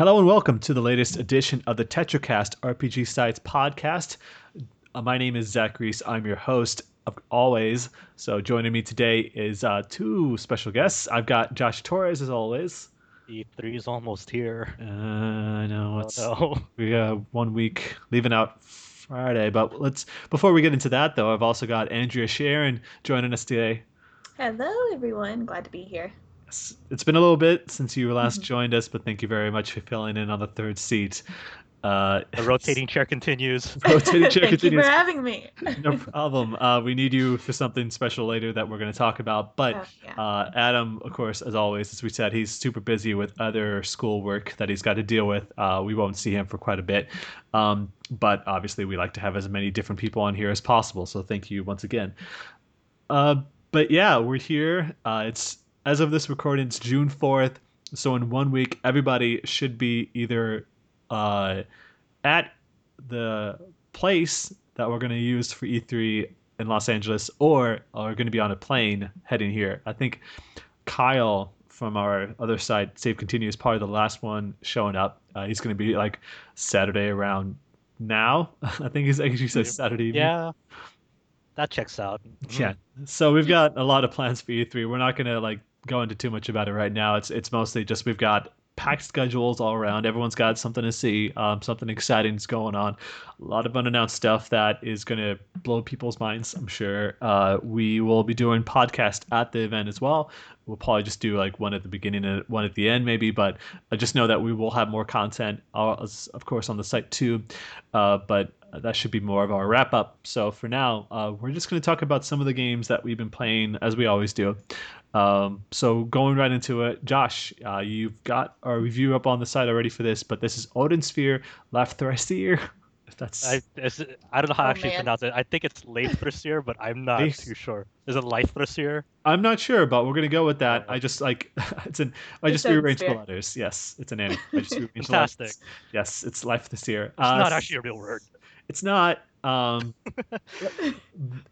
Hello and welcome to the latest edition of the TetraCast RPG Sites podcast. My name is Zach Reese. I'm your host, of always. So joining me today is two special guests. I've got Josh Torres, as always. E3 is almost here. I know. We got 1 week, leaving out Friday. But before we get into that, though, I've also got Andrea Sharon joining us today. Hello, everyone. Glad to be here. It's been a little bit since you last joined us, but thank you very much for filling in on the third seat. The rotating chair continues. Thank you for having me. No problem. We need you for something special later that we're going to talk about. But Adam, of course, as always, as we said, he's super busy with other schoolwork that he's got to deal with. We won't see him for quite a bit. But obviously, we like to have as many different people on here as possible. So thank you once again. But yeah, we're here. It's as of this recording, it's June 4th. So in 1 week, everybody should be either at the place that we're going to use for E3 in Los Angeles, or are going to be on a plane heading here. I think Kyle from our other side, Save Continue, is probably the last one showing up. He's going to be like Saturday around now. I think he's actually said Saturday evening. Yeah, that checks out. Yeah. So we've got a lot of plans for E3. We're not going to like go into too much about it right now. It's mostly just we've got packed schedules all around. Everyone's got something to see. Something exciting is going on. A lot of unannounced stuff that is going to blow people's minds, I'm sure. We will be doing podcasts at the event as well. We'll probably just do like one at the beginning and one at the end maybe, but I just know that we will have more content, of course, on the site too. But that should be more of our wrap up. So for now, we're just going to talk about some of the games that we've been playing as we always do. So going right into it, Josh, you've got our review up on the site already for this, but this is Odin Sphere Leifthrasir. I don't know how I actually pronounce it. I think it's Leifthrasir, but I'm not too sure. Is it Leifthrasir? I'm not sure, but we're gonna go with that. I just like I just rearranged the letters. Yes, it's an anime. I just rearranged the letters. Fantastic. Yes, it's Leifthrasir. It's not actually a real word. It's not. I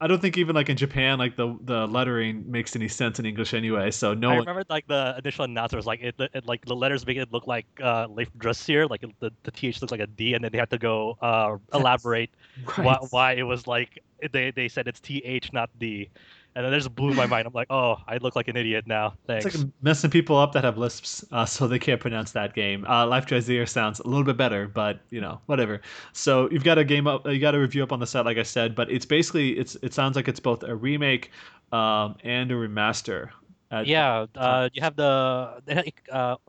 don't think even like in Japan, like the lettering makes any sense in English anyway. So no. I remember like the initial announcer was like it like the letters make it look like Leifthrasir, like the th looks like a d, and then they had to go elaborate why it was like they said it's th not d, and then it just blew my mind. I'm like, oh, I look like an idiot now. Thanks. It's like messing people up that have lisps, so they can't pronounce that game. Leifthrasir sounds a little bit better, but you know, whatever. So you've got a game up, you got a review up on the site, like I said, but it's basically it sounds like it's both a remake and a remaster. You have the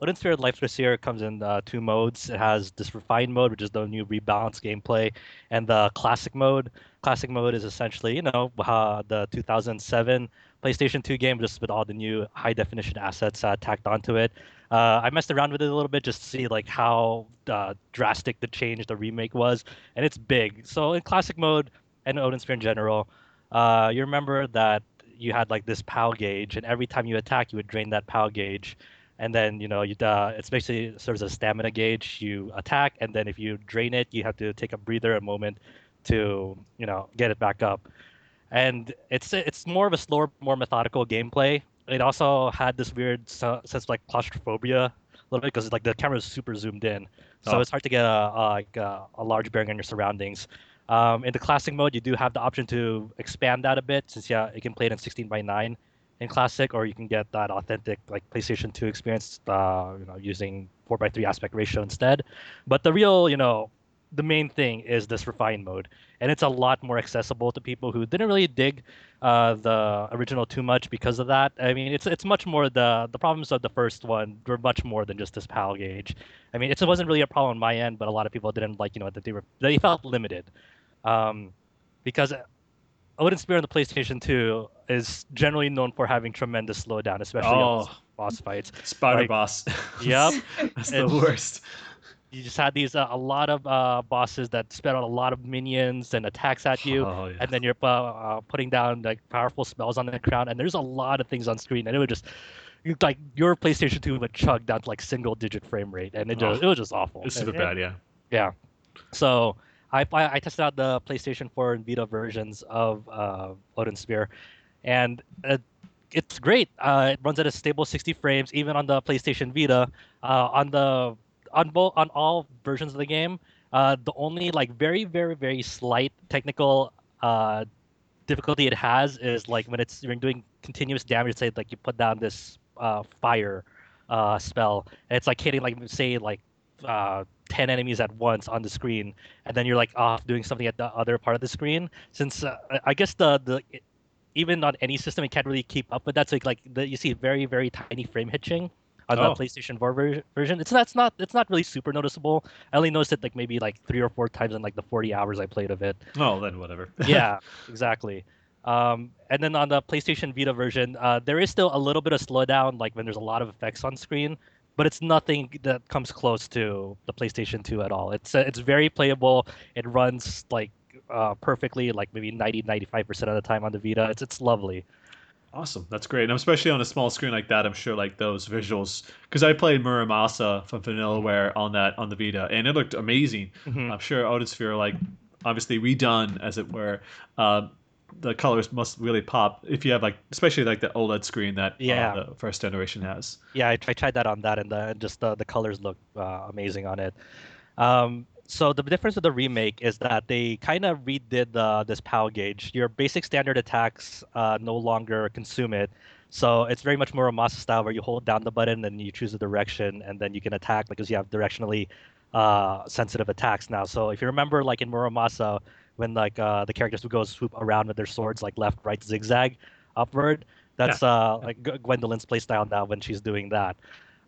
Odin Sphere Leifthrasir comes in two modes. It has this refined mode, which is the new rebalanced gameplay, and the classic mode. Classic mode is essentially, you know, the 2007 PlayStation 2 game, just with all the new high definition assets tacked onto it. I messed around with it a little bit just to see like how drastic the change the remake was, and it's big. So in classic mode and Odin Sphere in general, you remember that you had like this POW gauge, and every time you attack, you would drain that POW gauge, and then you know it's basically serves as a stamina gauge. You attack, and then if you drain it, you have to take a breather, a moment, to you know get it back up. And it's more of a slower, more methodical gameplay. It also had this weird sense of like claustrophobia a little bit because like the camera is super zoomed in, so it's hard to get a large bearing on your surroundings. In the classic mode, you do have the option to expand that a bit, since you can play it in 16:9 in classic, or you can get that authentic like PlayStation 2 experience, using 4:3 aspect ratio instead. But the real, you know, the main thing is this refined mode, and it's a lot more accessible to people who didn't really dig the original too much because of that. I mean, it's much more the problems of the first one were much more than just this PAL gauge. I mean, it wasn't really a problem on my end, but a lot of people didn't like, you know, that they felt limited, because Odin Sphere on the PlayStation 2 is generally known for having tremendous slowdown, especially on boss fights. Spider boss. Yep, that's the worst. You just had these a lot of bosses that sped out a lot of minions and attacks at you, and then you're putting down like powerful spells on the ground, and there's a lot of things on screen, and it would just like your PlayStation 2 would chug that like single-digit frame rate, and it was just awful. It's super bad, yeah. Yeah, so I tested out the PlayStation 4 and Vita versions of Odin Sphere, and it's great. It runs at a stable 60 frames, even on the PlayStation Vita. On the on all versions of the game. The only like very slight technical difficulty it has is like when it's you're doing continuous damage. Say like you put down this fire spell, and it's like hitting like say like 10 enemies at once on the screen, and then you're like off doing something at the other part of the screen. Since I guess the even on any system it can't really keep up with that. So like you see very tiny frame hitching. On the PlayStation 4 version, it's not really super noticeable. I only noticed it like maybe like 3 or 4 times in like the 40 hours I played of it. Oh, then whatever. Yeah, exactly. And then on the PlayStation Vita version, there is still a little bit of slowdown, like when there's a lot of effects on screen, but it's nothing that comes close to the PlayStation 2 at all. It's very playable. It runs like perfectly, like maybe 90-95% of the time on the Vita. It's lovely. Awesome. That's great. And especially on a small screen like that, I'm sure like those visuals, because I played Muramasa from Vanillaware on the Vita, and it looked amazing. Mm-hmm. I'm sure Odin Sphere, like obviously redone as it were, the colors must really pop if you have like, especially like the OLED screen that the first generation has. Yeah, I tried that on that, and the colors look amazing on it. So the difference with the remake is that they kind of redid this PAL gauge. Your basic standard attacks no longer consume it. So it's very much more a Muramasa style where you hold down the button and you choose the direction, and then you can attack because you have directionally sensitive attacks now. So if you remember, like in Muramasa, when like the characters would go swoop around with their swords, like left, right, zigzag, upward, that's like Gwendolyn's playstyle now when she's doing that.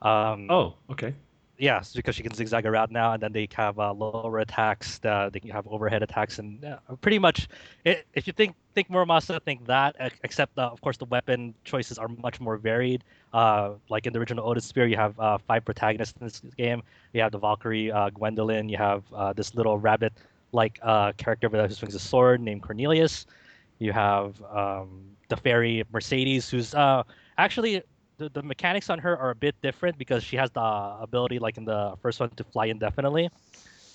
Okay. Yeah, because she can zigzag around now, and then they have lower attacks. They can have overhead attacks, and pretty much, if you think Muramasa, think that. Except, of course, the weapon choices are much more varied. Like in the original Odin Sphere, you have 5 protagonists in this game. You have the Valkyrie, Gwendolyn. You have this little rabbit-like character who swings a sword named Cornelius. You have the fairy Mercedes, who's actually. The mechanics on her are a bit different because she has the ability, like in the first one, to fly indefinitely.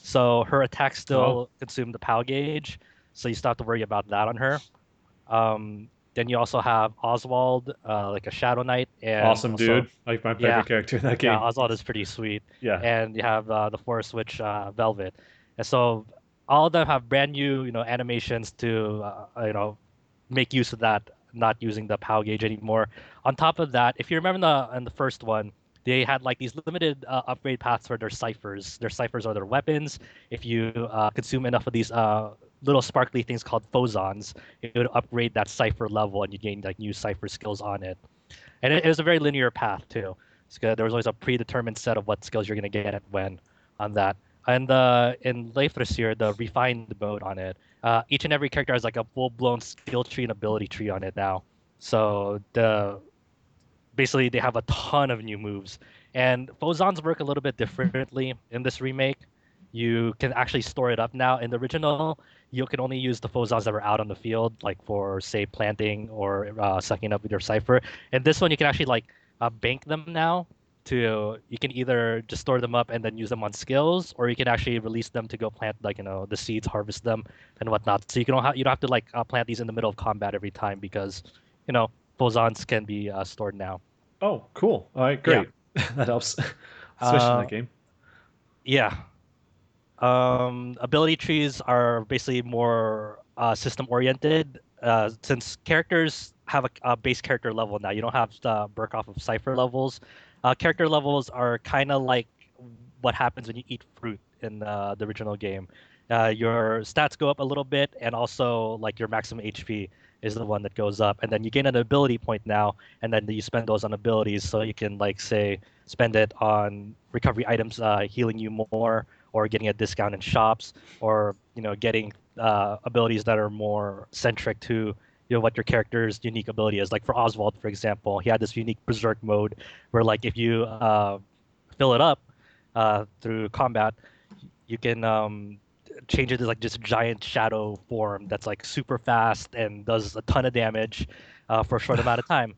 So her attacks still consume the PAL gauge, so you still have to worry about that on her. Then you also have Oswald, like a Shadow Knight. And awesome also, dude. Like my favorite character in that game. Yeah, Oswald is pretty sweet. Yeah. And you have the Forest Witch, Velvet. And so all of them have brand new, animations to, make use of that. Not using the PAL gauge anymore. On top of that, if you remember in the first one, they had like these limited upgrade paths for their ciphers. Their ciphers are their weapons. If you consume enough of these little sparkly things called phosons, it would upgrade that cipher level, and you gain like new cipher skills on it. And it was a very linear path too. So there was always a predetermined set of what skills you're going to get at when on that. And in Leifthrasir, the refined mode on it, each and every character has like a full-blown skill tree and ability tree on it now. So basically they have a ton of new moves. And Phosons work a little bit differently in this remake. You can actually store it up now. In the original, you can only use the Phosons that were out on the field, like for, say, planting or sucking up with your Cypher. And this one, you can actually like bank them now. You can either just store them up and then use them on skills, or you can actually release them to go plant, like the seeds, harvest them, and whatnot. So you don't have to like plant these in the middle of combat every time because Phosons can be stored now. Oh, cool! All right, great. Yeah. That helps, especially in that game. Yeah. Ability trees are basically more system oriented since characters have a base character level now. You don't have to work off of cipher levels. Character levels are kind of like what happens when you eat fruit in the original game. Your stats go up a little bit, and also like your maximum HP is the one that goes up. And then you gain an ability point now, and then you spend those on abilities. So you can like say spend it on recovery items, healing you more, or getting a discount in shops, or getting abilities that are more centric to. What your character's unique ability is. Like for Oswald, for example, he had this unique berserk mode where like if you fill it up through combat, you can change it to like just giant shadow form that's like super fast and does a ton of damage for a short amount of time.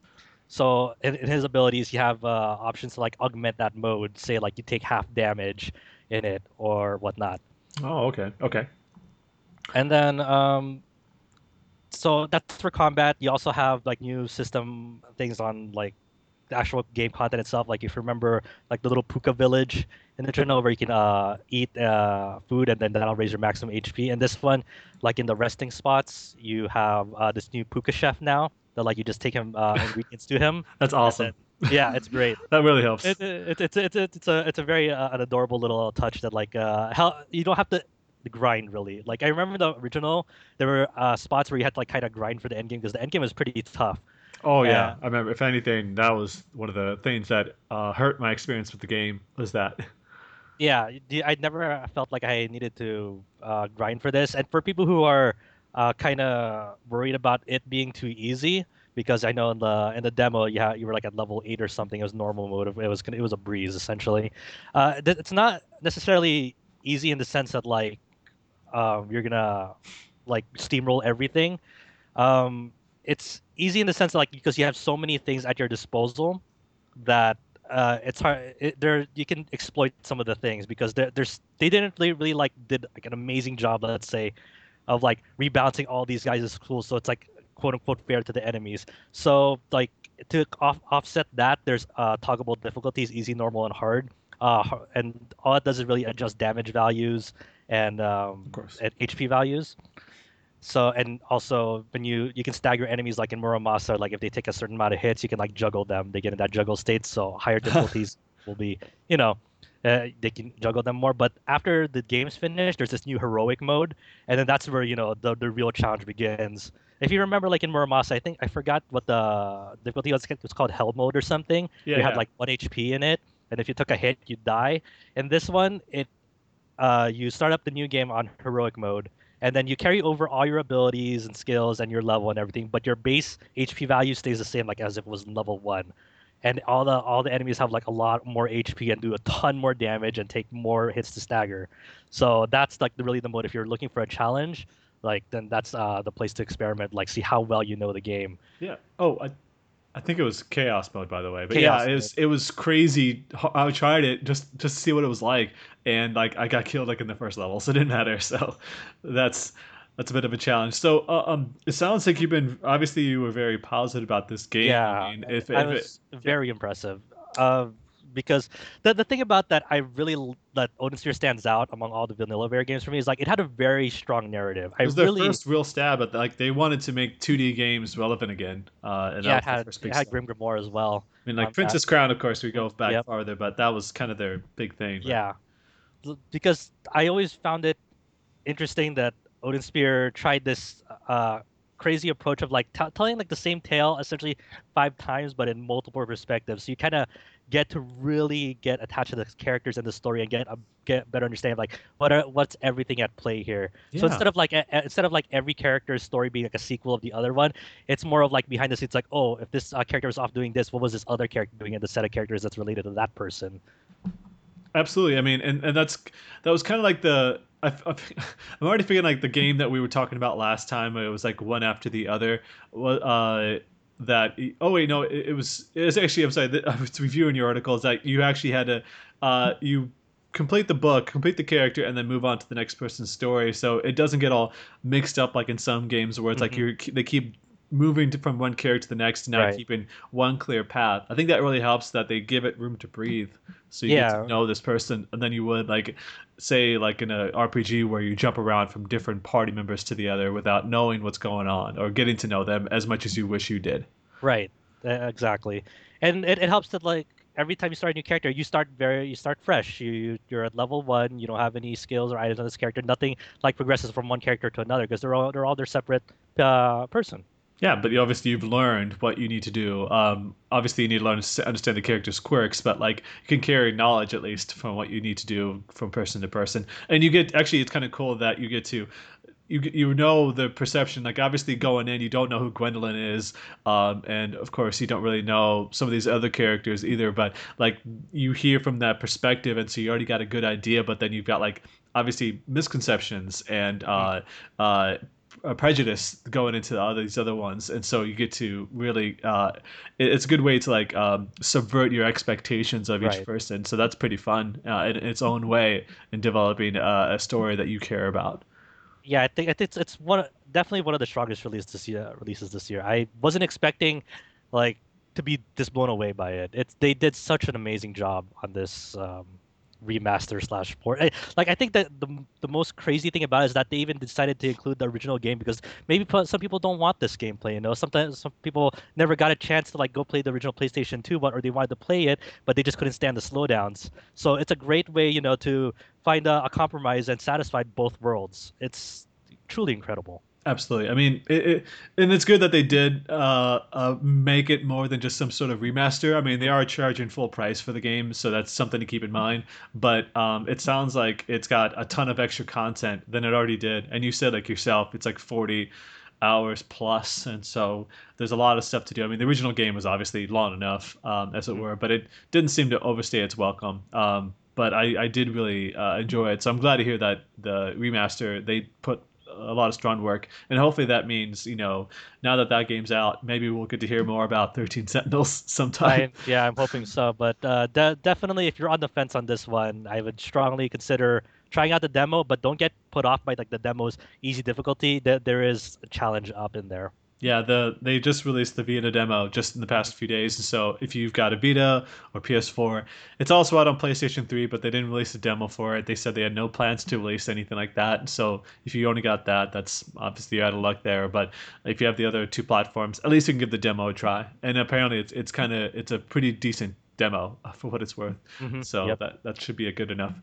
So in his abilities, you have options to like augment that mode, say like you take half damage in it or whatnot. Oh, okay. And then... So that's for combat. You also have like new system things on like the actual game content itself. Like if you remember, like the little Puka village in the journal where you can eat food, and then that'll raise your maximum HP. And this one, like in the resting spots, you have this new Puka chef now that like you just take him ingredients to him. That's awesome. Yeah, it's great. That really helps. It's a very an adorable little touch that like you don't have to grind really. Like I remember the original, there were spots where you had to like kind of grind for the end game because the end game was pretty tough. Oh yeah, I remember. If anything, that was one of the things that hurt my experience with the game was that. Yeah, I never felt like I needed to grind for this. And for people who are kind of worried about it being too easy, because I know in the demo you were like at level 8 or something. It was normal mode. It was a breeze essentially. It's not necessarily easy in the sense that like you're gonna like steamroll everything. It's easy in the sense that, like, because you have so many things at your disposal that it's hard. You can exploit some of the things because they didn't really like did like an amazing job, let's say, of like rebalancing all these guys' tools. So it's like quote unquote fair to the enemies. So like to offset that, there's toggleable difficulties, easy, normal, and hard. And all it does is really adjust damage values and HP values. So, and also when you can stagger enemies, like in Muramasa, like if they take a certain amount of hits, you can like juggle them. They get in that juggle state, so higher difficulties will be, you know, they can juggle them more. But after the game's finished, there's this new heroic mode, and then that's where, you know, the real challenge begins. If you remember, like in Muramasa, I think I forgot what the difficulty was. It's called Hell Mode or something. Yeah, you had like 1 HP in it, and if you took a hit, you die. And this one, you start up the new game on heroic mode. And then you carry over all your abilities and skills and your level and everything, but your base HP value stays the same, like as if it was level 1. And all the enemies have like a lot more HP and do a ton more damage and take more hits to stagger. So that's like really the mode. If you're looking for a challenge, like then that's the place to experiment. Like see how well you know the game. Yeah. Oh, I think it was chaos mode, by the way. But chaos mode. It was crazy. I tried it just to see what it was like, and like I got killed like in the first level, so it didn't matter. So that's a bit of a challenge. So it sounds like you've been, obviously you were very positive about this game. Yeah, I mean, it was very impressive. Because the thing about that, I really that Odin Sphere stands out among all the Vanillaware games for me is like it had a very strong narrative. It was their first real stab at like they wanted to make 2D games relevant again. It had Grim Grimoire as well. I mean, like Princess Crown, of course, we go back farther, but that was kind of their big thing. But. Yeah, because I always found it interesting that Odin Sphere tried this crazy approach of like telling like the same tale essentially 5 times, but in multiple perspectives. So you kind of get to really get attached to the characters and the story and get better understanding of like what's everything at play here. Yeah. So instead of like every character's story being like a sequel of the other one, it's more of like behind the scenes, like, oh, if this character was off doing this, what was this other character doing in the set of characters that's related to that person? Absolutely. I mean, and that was kind of like the I'm already figuring like the game that we were talking about last time. It was like one after the other. I was reviewing your articles that you actually had to you complete the book, complete the character, and then move on to the next person's story. So it doesn't get all mixed up like in some games where it's like they keep moving from one character to the next, and now keeping one clear path. I think that really helps that they give it room to breathe. So you get to know this person, and then you would like say like in a RPG where you jump around from different party members to the other without knowing what's going on or getting to know them as much as you wish you did. Right, exactly, and it helps that like every time you start a new character, you start fresh. You're at level 1. You don't have any skills or items on this character. Nothing like progresses from one character to another because they're all their separate person. Yeah, but obviously you've learned what you need to do. Obviously, you need to learn to understand the character's quirks, but like you can carry knowledge at least from what you need to do from person to person. And you get actually, it's kind of cool that you get to, you know the perception. Like obviously going in, you don't know who Gwendolyn is, and of course you don't really know some of these other characters either. But like you hear from that perspective, and so you already got a good idea. But then you've got like obviously misconceptions and. Prejudice going into these other ones, and so you get to really it's a good way to like subvert your expectations of each person. So that's pretty fun in its own way in developing a story that you care about. Yeah, I think it's definitely one of the strongest releases this year. I wasn't expecting like to be this blown away by it. They did such an amazing job on this remaster slash port. I think that the most crazy thing about it is that they even decided to include the original game, because maybe some people don't want this gameplay, you know. Sometimes some people never got a chance to like go play the original PlayStation 2 one, or they wanted to play it but they just couldn't stand the slowdowns. So it's a great way, you know, to find a compromise and satisfy both worlds. It's truly incredible. Absolutely. I mean, and it's good that they did make it more than just some sort of remaster. I mean, they are charging full price for the game, so that's something to keep in mind. But it sounds like it's got a ton of extra content than it already did. And you said, like yourself, it's like 40 hours plus, and so there's a lot of stuff to do. I mean, the original game was obviously long enough, as it were, but it didn't seem to overstay its welcome. But I did really enjoy it, so I'm glad to hear that the remaster, they put a lot of strong work, and hopefully that means, you know, now that that game's out, maybe we'll get to hear more about 13 Sentinels sometime. Yeah, I'm hoping so. But definitely, if you're on the fence on this one, I would strongly consider trying out the demo. But don't get put off by like the demo's easy difficulty. There is a challenge up in there. Yeah, they just released the Vita demo just in the past few days, and so if you've got a Vita or PS4, it's also out on PlayStation 3, but they didn't release a demo for it. They said they had no plans to release anything like that, and so if you only got that, that's obviously you're out of luck there. But if you have the other two platforms, at least you can give the demo a try, and apparently it's a pretty decent demo for what it's worth. So yep, that should be a good enough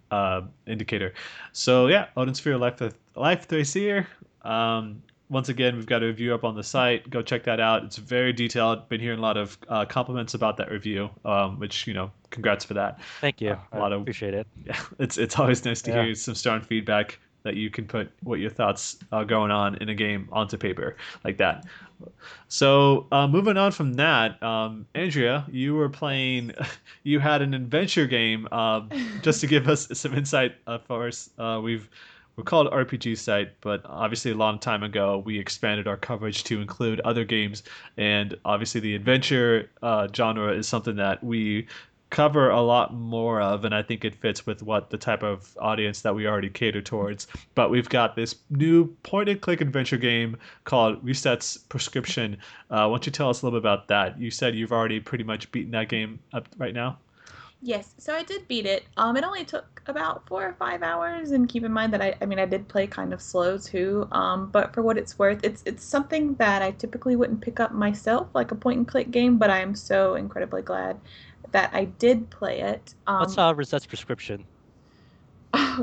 indicator. So yeah, Odin Sphere Leifthrasir. Once again, we've got a review up on the site. Go check that out. It's very detailed. Been hearing a lot of compliments about that review, which, you know, congrats for that. Thank you. I appreciate it. Yeah, it's always nice to hear some strong feedback that you can put what your thoughts are going on in a game onto paper like that. So moving on from that, Andrea, you had an adventure game just to give us some insight. Of course, we're called RPG Site, but obviously a long time ago we expanded our coverage to include other games, and obviously the adventure genre is something that we cover a lot more of, and I think it fits with what the type of audience that we already cater towards. But we've got this new point-and-click adventure game called Reset's Prescription. Why don't you tell us a little bit about that? You said you've already pretty much beaten that game up right now. Yes, so I did beat it. It only took about 4 or 5 hours, and keep in mind that I did play kind of slow too. But for what it's worth, it's something that I typically wouldn't pick up myself, like a point-and-click game. But I am so incredibly glad that I did play it. What's Rosette's prescription?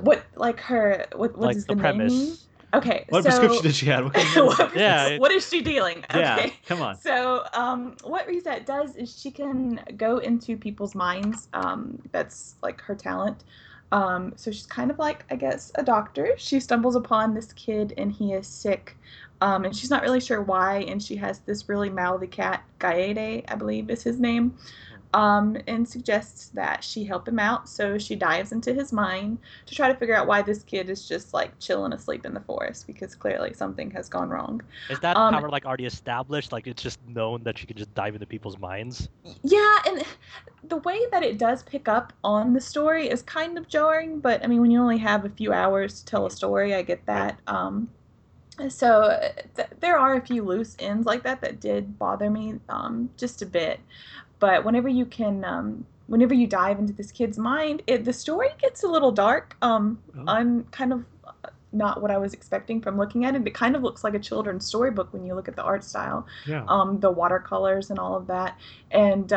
What is the premise? Name? Okay. What prescription did she have? What is she dealing? Okay. Yeah, come on. So what Reset does is she can go into people's minds. That's like her talent. So she's kind of like, I guess, a doctor. She stumbles upon this kid and he is sick. And she's not really sure why. And she has this really mouthy cat, Gaede, I believe is his name. And suggests that she help him out. So she dives into his mind to try to figure out why this kid is just like chilling asleep in the forest, because clearly something has gone wrong. Is that power like already established? Like it's just known that she can just dive into people's minds? Yeah, and the way that it does pick up on the story is kind of jarring, but I mean, when you only have a few hours to tell a story, I get that. So there are a few loose ends like that did bother me just a bit. But whenever you dive into this kid's mind, the story gets a little dark. I'm kind of not what I was expecting from looking at it. It kind of looks like a children's storybook when you look at the art style, the watercolors and all of that. And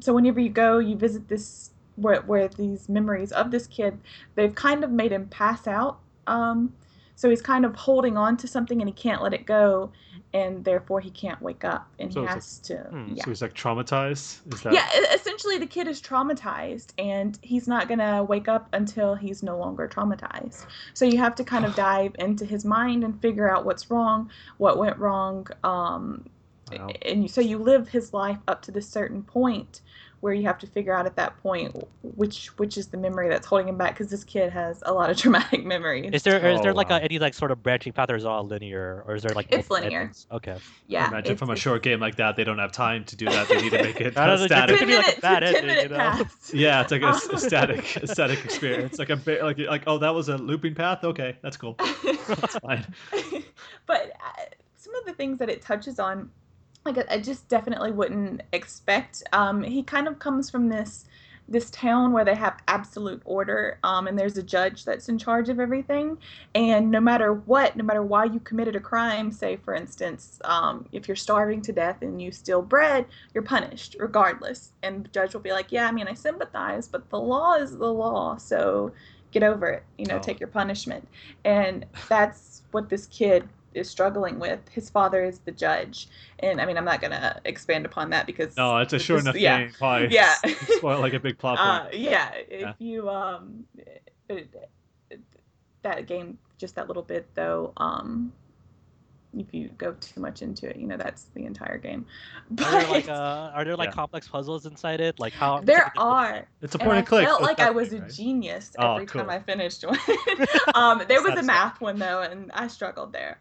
so whenever you go, you visit this where these memories of this kid, they've kind of made him pass out. So he's kind of holding on to something and he can't let it go. And therefore he can't wake up, and so he has to. So he's like traumatized. Essentially the kid is traumatized, and he's not gonna wake up until he's no longer traumatized. So you have to kind of dive into his mind and figure out what's wrong, what went wrong, wow. And so you live his life up to this certain point, where you have to figure out at that point which is the memory that's holding him back, because this kid has a lot of traumatic memories. Any like sort of branching path, or is it all linear, or is there like? It's linear. Edits? Okay. Yeah. Imagine from a short game like that, they don't have time to do that. They need to make it static. Yeah, it's like a static aesthetic experience. Like that was a looping path. Okay, that's cool. That's fine. But some of the things that it touches on like I just definitely wouldn't expect. He kind of comes from this town where they have absolute order, and there's a judge that's in charge of everything, and no matter why you committed a crime, say for instance, if you're starving to death and you steal bread, you're punished regardless, and the judge will be like, yeah, I mean, I sympathize, but the law is the law, so get over it, take your punishment. And that's what this kid is struggling with. His father is the judge, and I mean, I'm not gonna expand upon that because it's a sure enough thing. Yeah. It's like a big plot point. If you that game, just that little bit though, if you go too much into it, that's the entire game. But are there complex puzzles inside it? Like how there are. It's a point and click. I felt like I was a genius every time I finished one. There was a math one though, and I struggled there.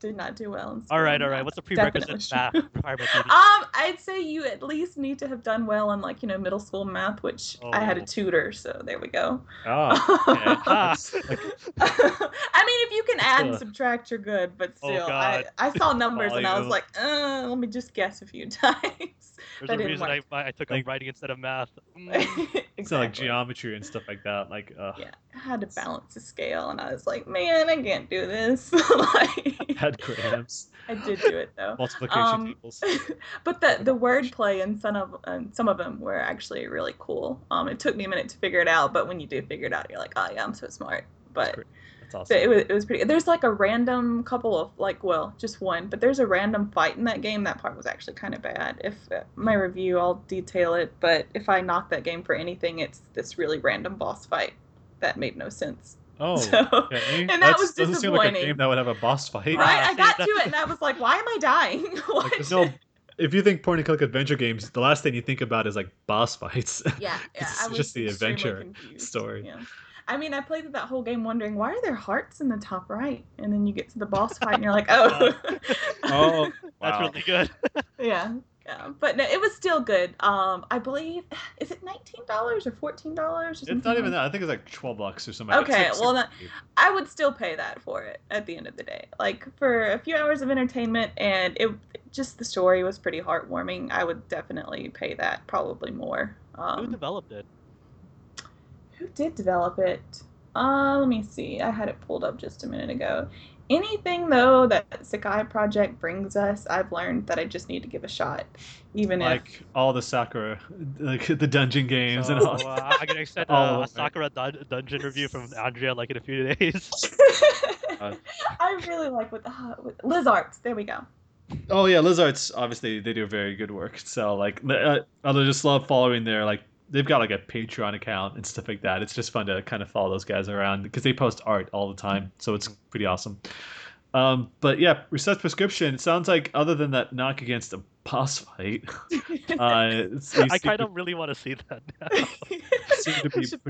Did not do well in school. All right. What's the prerequisite math requirement? I'd say you at least need to have done well in middle school math, which I had a tutor, so there we go. Oh, okay. I mean, if you can add and subtract, you're good, but still, I saw numbers and I was like, let me just guess a few times. There's a reason I took up writing instead of math. Exactly. It's like geometry and stuff like that. I had to balance a scale, and I was like, man, I can't do this. I did do it though. Multiplication tables. But the wordplay and some of them were actually really cool. It took me a minute to figure it out, but when you do figure it out, you're like, oh yeah, I'm so smart. But that's awesome. It was pretty. There's a random couple of just one, but there's a random fight in that game. That part was actually kind of bad. If my review, I'll detail it. But if I knock that game for anything, it's this really random boss fight that made no sense. Oh, so, okay. And that was disappointing. Doesn't seem like a game that would have a boss fight. Right, I got to it and I was like, why am I dying? If you think point-and-click adventure games, the last thing you think about is boss fights. Yeah, it's just the adventure story. Yeah. I mean, I played that whole game wondering, why are there hearts in the top right? And then you get to the boss fight and you're like, oh. Oh, that's really good. Yeah, but no, it was still good. I believe, is it $19 or $14? It's not even that. I think it's $12 or something. Okay, I would still pay that for it at the end of the day. For a few hours of entertainment, and it just the story was pretty heartwarming. I would definitely pay that, probably more. Who developed it? Who did develop it? Let me see. I had it pulled up just a minute ago. Anything, though, that Sakai Project brings us, I've learned that I just need to give a shot, even if... all the Sakura, the dungeon games and all. I'm going to send a Sakura dungeon review from Andrea, in a few days. I really like with Lizarts. There we go. Oh, yeah, Lizarts, obviously, they do very good work. So, I just love following their, they've got a Patreon account and stuff like that. It's just fun to kind of follow those guys around because they post art all the time, so it's pretty awesome. But yeah, Reset's Prescription. It sounds like other than that knock against a boss fight, I kind of really want to see that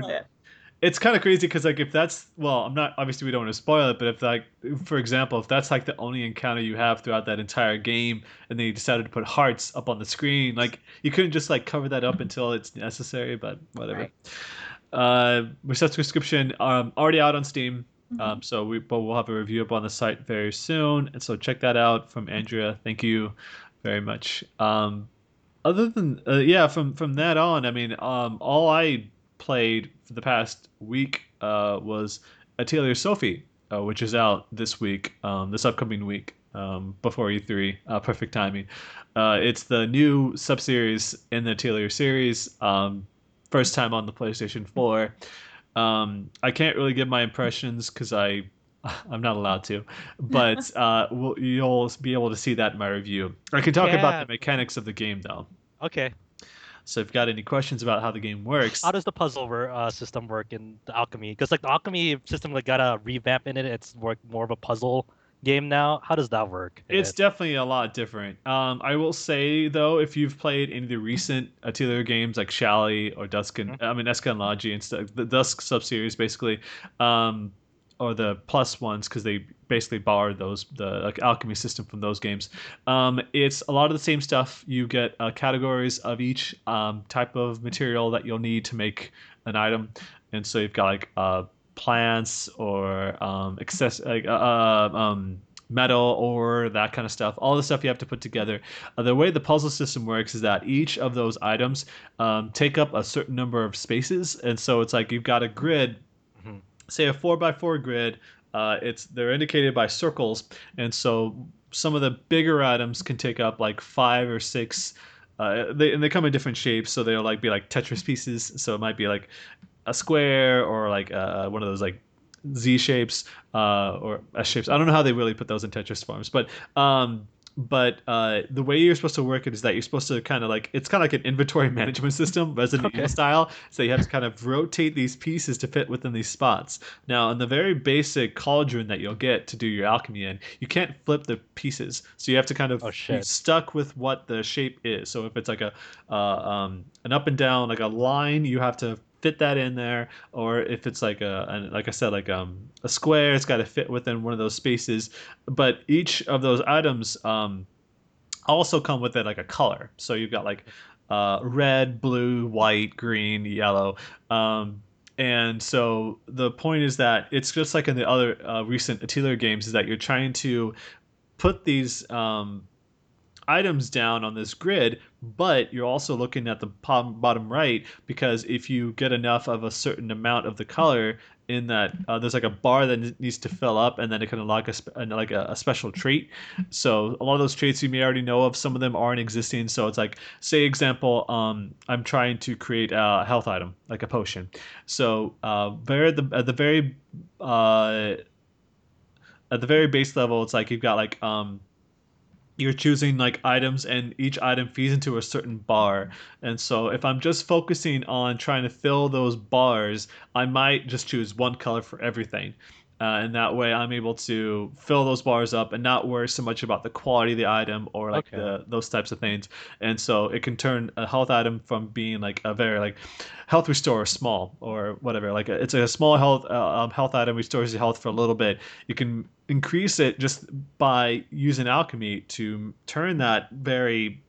now. It's kind of crazy because if that's obviously we don't want to spoil it, but if for example, if that's the only encounter you have throughout that entire game, and then you decided to put hearts up on the screen, you couldn't just cover that up until it's necessary, but whatever. Right. Reset's Prescription already out on Steam, so we'll have a review up on the site very soon, and so check that out from Andrea. Thank you very much. Other than from that on, I mean, all I played for the past week was Atelier Sophie, which is out this week, this upcoming week, before E3. Perfect timing. It's the new sub-series in the Atelier series, first time on the PlayStation 4. I can't really give my impressions because I'm not allowed to, but you'll be able to see that in my review. I can talk about the mechanics of the game, though. Okay. So if you've got any questions about how the game works... How does the puzzle system work in the alchemy? Because the alchemy system got a revamp in it. It's more of a puzzle game now. How does that work? It's definitely a lot different. I will say, though, if you've played any of the recent Atelier games like Shally or Escanlagi and stuff, the Dusk sub-series basically, or the Plus ones, because they basically borrowed the alchemy system from those games. It's a lot of the same stuff. You get categories of each type of material that you'll need to make an item, and so you've got plants or metal, or that kind of stuff, all the stuff you have to put together. The way the puzzle system works is that each of those items take up a certain number of spaces. And so it's like you've got a grid, mm-hmm. say a 4x4 grid. They're indicated by circles. And so some of the bigger items can take up like 5 or 6. They come in different shapes. So they'll like be like Tetris pieces. So it might be like a square or like one of those like Z shapes or S shapes. I don't know how they really put those in Tetris forms, but the way you're supposed to work it is that you're supposed to kind of like, it's kind of like an inventory management system, Resident Evil style. So you have to kind of rotate these pieces to fit within these spots. Now, in the very basic cauldron that you'll get to do your alchemy in, you can't flip the pieces. So you have to kind of be stuck with what the shape is. So if it's like an up and down, like a line, you have to fit that in there, or if it's like a square, it's got to fit within one of those spaces. But each of those items also come with it like a color. So you've got like red, blue, white, green, yellow. And so the point is that it's just like in the other recent Atelier games, is that you're trying to put these items down on this grid, but you're also looking at the bottom right, because if you get enough of a certain amount of the color in that, there's like a bar that needs to fill up, and then it can unlock a special trait. So a lot of those traits you may already know of. Some of them aren't existing. So it's like, say example, I'm trying to create a health item, like a potion. So at the very base level, it's like you've got like you're choosing like items, and each item feeds into a certain bar. And so if I'm just focusing on trying to fill those bars, I might just choose one color for everything. And that way I'm able to fill those bars up and not worry so much about the quality of the item or like those types of things. And so it can turn a health item from being like a very like health restore small or whatever. Like it's a small health item, restores your health for a little bit. You can increase it just by using alchemy to turn that very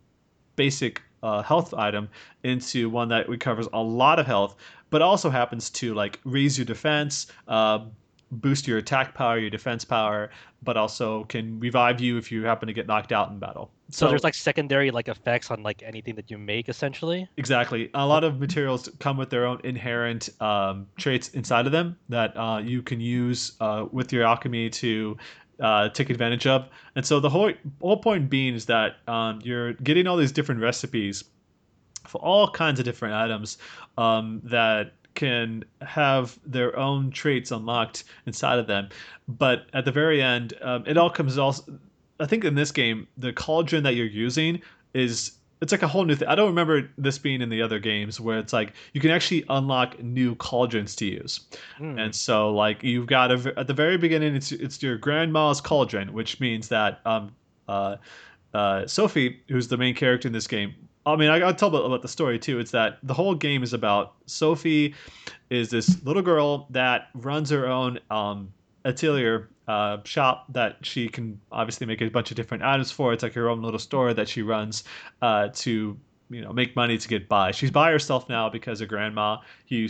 basic health item into one that recovers a lot of health, but also happens to like raise your defense, boost your attack power, your defense power, but also can revive you if you happen to get knocked out in battle. So there's like secondary like effects on like anything that you make, essentially. Exactly. A lot of materials come with their own inherent traits inside of them that you can use with your alchemy to take advantage of. And so the whole point being is that you're getting all these different recipes for all kinds of different items that can have their own traits unlocked inside of them. But at the very end, it all comes also, I think in this game, the cauldron that you're using it's like a whole new thing. I don't remember this being in the other games, where it's like you can actually unlock new cauldrons to use. And so like you've got at the very beginning, it's your grandma's cauldron, which means that Sophie, who's the main character in this game, I mean, I'll tell about the story too. It's that the whole game is about Sophie is this little girl that runs her own atelier shop that she can obviously make a bunch of different items for. It's like her own little store that she runs to, you know, make money to get by. She's by herself now because her grandma, who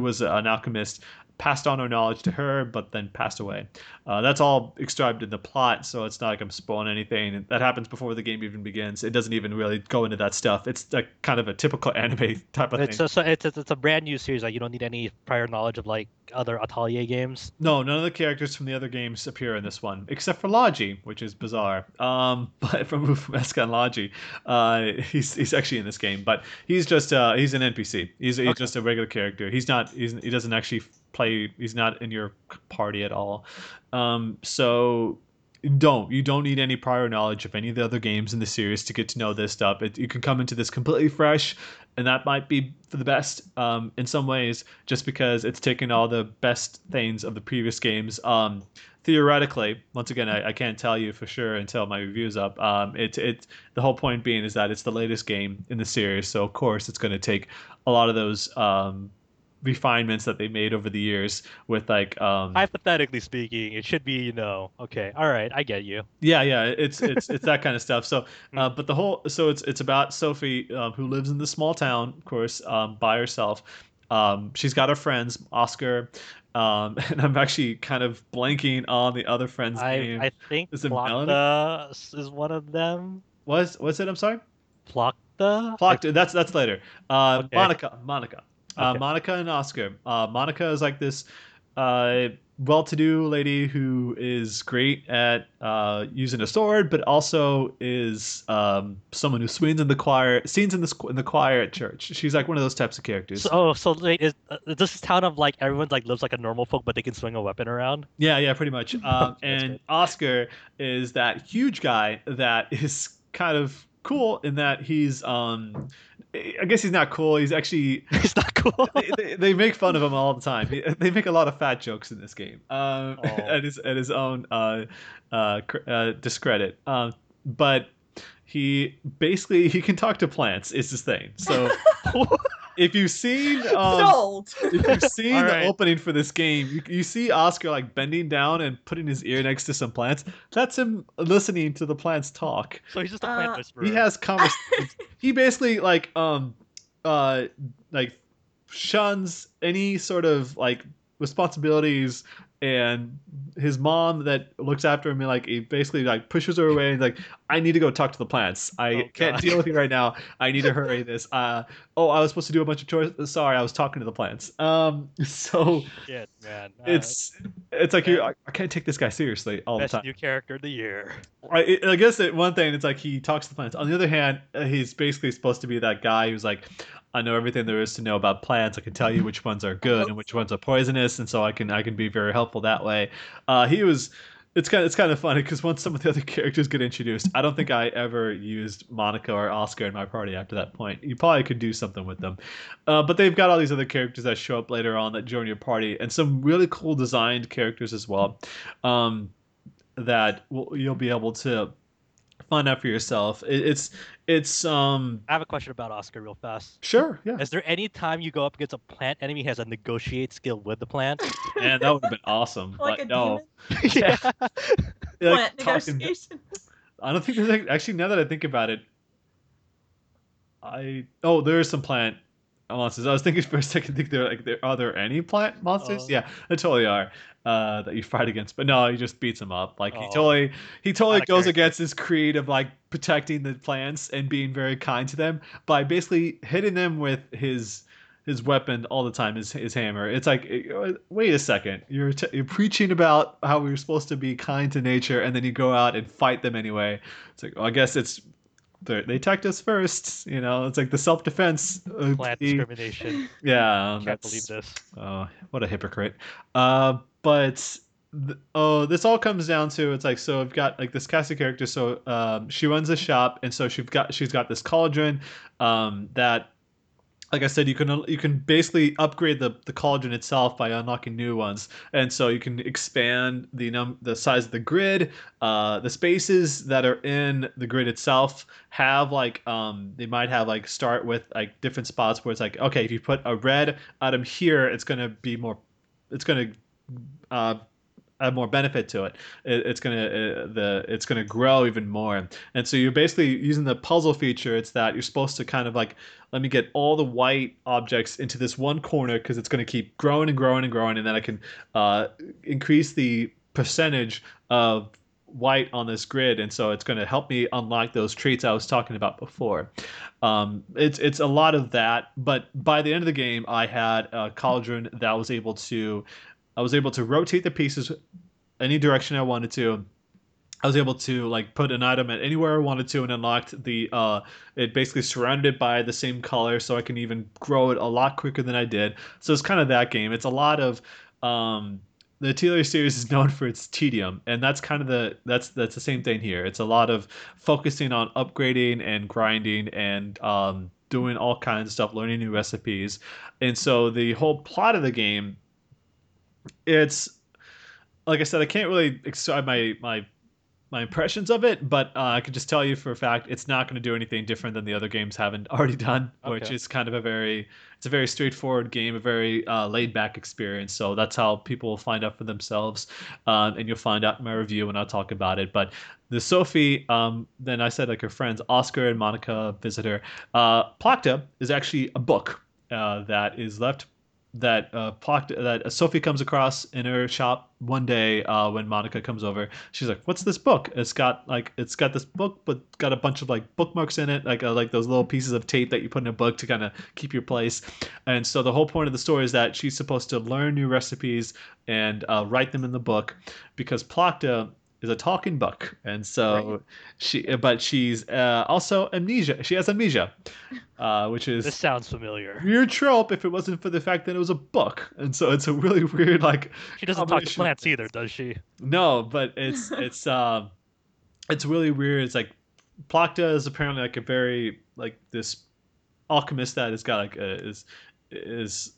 was an alchemist, passed on her knowledge to her, but then passed away. That's all described in the plot, so it's not like I'm spoiling anything. That happens before the game even begins. It doesn't even really go into that stuff. It's like kind of a typical anime type of thing. So it's a brand new series. Like, you don't need any prior knowledge of like other Atelier games. No, none of the characters from the other games appear in this one, except for Logi, which is bizarre. But from Eskan Logi, he's actually in this game, but he's just he's an NPC. He's just a regular character. He doesn't actually play. He's not in your party at all. So you don't need any prior knowledge of any of the other games in the series to get to know this stuff. You can come into this completely fresh, and that might be for the best in some ways, just because it's taken all the best things of the previous games. Theoretically, once again, I can't tell you for sure until my review's up. The whole point being is that it's the latest game in the series, so of course it's going to take a lot of those refinements that they made over the years with like hypothetically speaking, it should be, you know, okay, all right, I get you. Yeah it's that kind of stuff. So but the whole, so it's about Sophie, who lives in the small town, of course, by herself, She's got her friends, Oscar, and I'm actually kind of blanking on the other friend's name. I think Plakta is one of them. What's it? I'm sorry? Plakta? Plakta. That's later. Okay. Monica. Okay. Monica and Oscar. Monica is like this well-to-do lady who is great at using a sword, but also is someone who sings in the choir at church. She's like one of those types of characters. This is town of like everyone like lives like a normal folk, but they can swing a weapon around. Yeah, pretty much. And great. Oscar is that huge guy that is kind of cool in that he's I guess he's not cool. He's not cool. they make fun of him all the time. They make a lot of fat jokes in this game at his own discredit. But he can talk to plants. Is his thing. So if you've seen the opening for this game, you see Oscar like bending down and putting his ear next to some plants. That's him listening to the plants talk. So he's just a plant whisperer. He has conversations. He basically like shuns any sort of like responsibilities, and his mom that looks after him, and like he basically like pushes her away and like, I need to go talk to the plants. I can't deal with you right now. I need to hurry this. I was supposed to do a bunch of chores. Sorry, I was talking to the plants. Shit, man. It's like, I can't take this guy seriously all the time. Best new character of the year. I guess that one thing, it's like he talks to the plants. On the other hand, he's basically supposed to be that guy who's like, I know everything there is to know about plants. I can tell you which ones are good and which ones are poisonous, and so I can be very helpful that way. It's kind of funny because once some of the other characters get introduced, I don't think I ever used Monica or Oscar in my party after that point. You probably could do something with them, but they've got all these other characters that show up later on that join your party, and some really cool designed characters as well that you'll be able to find out for yourself. I have a question about Oscar real fast. Sure, yeah. Is there any time you go up against a plant enemy who has a negotiate skill with the plant? Man, that would have been awesome. Demon? Yeah. Plant negotiation. I don't think there's actually, now that I think about it, there is some plant monsters. I was thinking for a second, are there any plant monsters? Yeah, there totally are that you fight against. But no, he just beats them up. Like he totally goes against his creed of like protecting the plants and being very kind to them by basically hitting them with his weapon all the time, his hammer. It's like, wait a second, you're preaching about how we're supposed to be kind to nature, and then you go out and fight them anyway. It's like, well, I guess it's, they attacked us first, you know. It's like the self-defense. Plant discrimination. Yeah. Can't believe this. Oh, what a hypocrite. But this all comes down to, it's like, so I've got like this cast of characters. So she runs a shop, and so she's got this cauldron that, like I said, you can basically upgrade the cauldron itself by unlocking new ones, and so you can expand the size of the grid. The spaces that are in the grid itself have like they might have like start with like different spots where it's like, okay, if you put a red item here, it's gonna be more, it's gonna add more benefit to it. It's gonna grow even more, and so you're basically using the puzzle feature. It's that you're supposed to kind of like, let me get all the white objects into this one corner because it's going to keep growing and growing and growing, and then I can increase the percentage of white on this grid, and so it's going to help me unlock those traits I was talking about before. It's a lot of that, but by the end of the game, I had a cauldron that was able to, I was able to rotate the pieces any direction I wanted to. I was able to like put an item at anywhere I wanted to, and unlocked the it basically surrounded it by the same color, so I can even grow it a lot quicker than I did. So it's kind of that game. It's a lot of the Atelier series is known for its tedium, and that's kind of that's the same thing here. It's a lot of focusing on upgrading and grinding and doing all kinds of stuff, learning new recipes. And so the whole plot of the game, it's like I said, I can't really describe my impressions of it, but I can just tell you for a fact it's not going to do anything different than the other games haven't already done, which is kind of a very straightforward game, a very laid back experience. So that's how people will find out for themselves, and you'll find out in my review when I talk about it. But the Sophie, then I said like her friends Oscar and Monica visit her. Plakta is actually a book that is left that Sophie comes across in her shop one day when Monica comes over. She's like, "What's this book? It's got this book, but got a bunch of like bookmarks in it, like those little pieces of tape that you put in a book to kind of keep your place." And so the whole point of the story is that she's supposed to learn new recipes and write them in the book, because Plakta is a talking book, and so right. she's also amnesia. She has amnesia, which is this sounds familiar. Weird trope. If it wasn't for the fact that it was a book, and so it's a really weird like. She doesn't talk to plants either, does she? No, but it's really weird. It's like Plakta is apparently like a very like this alchemist that has got like is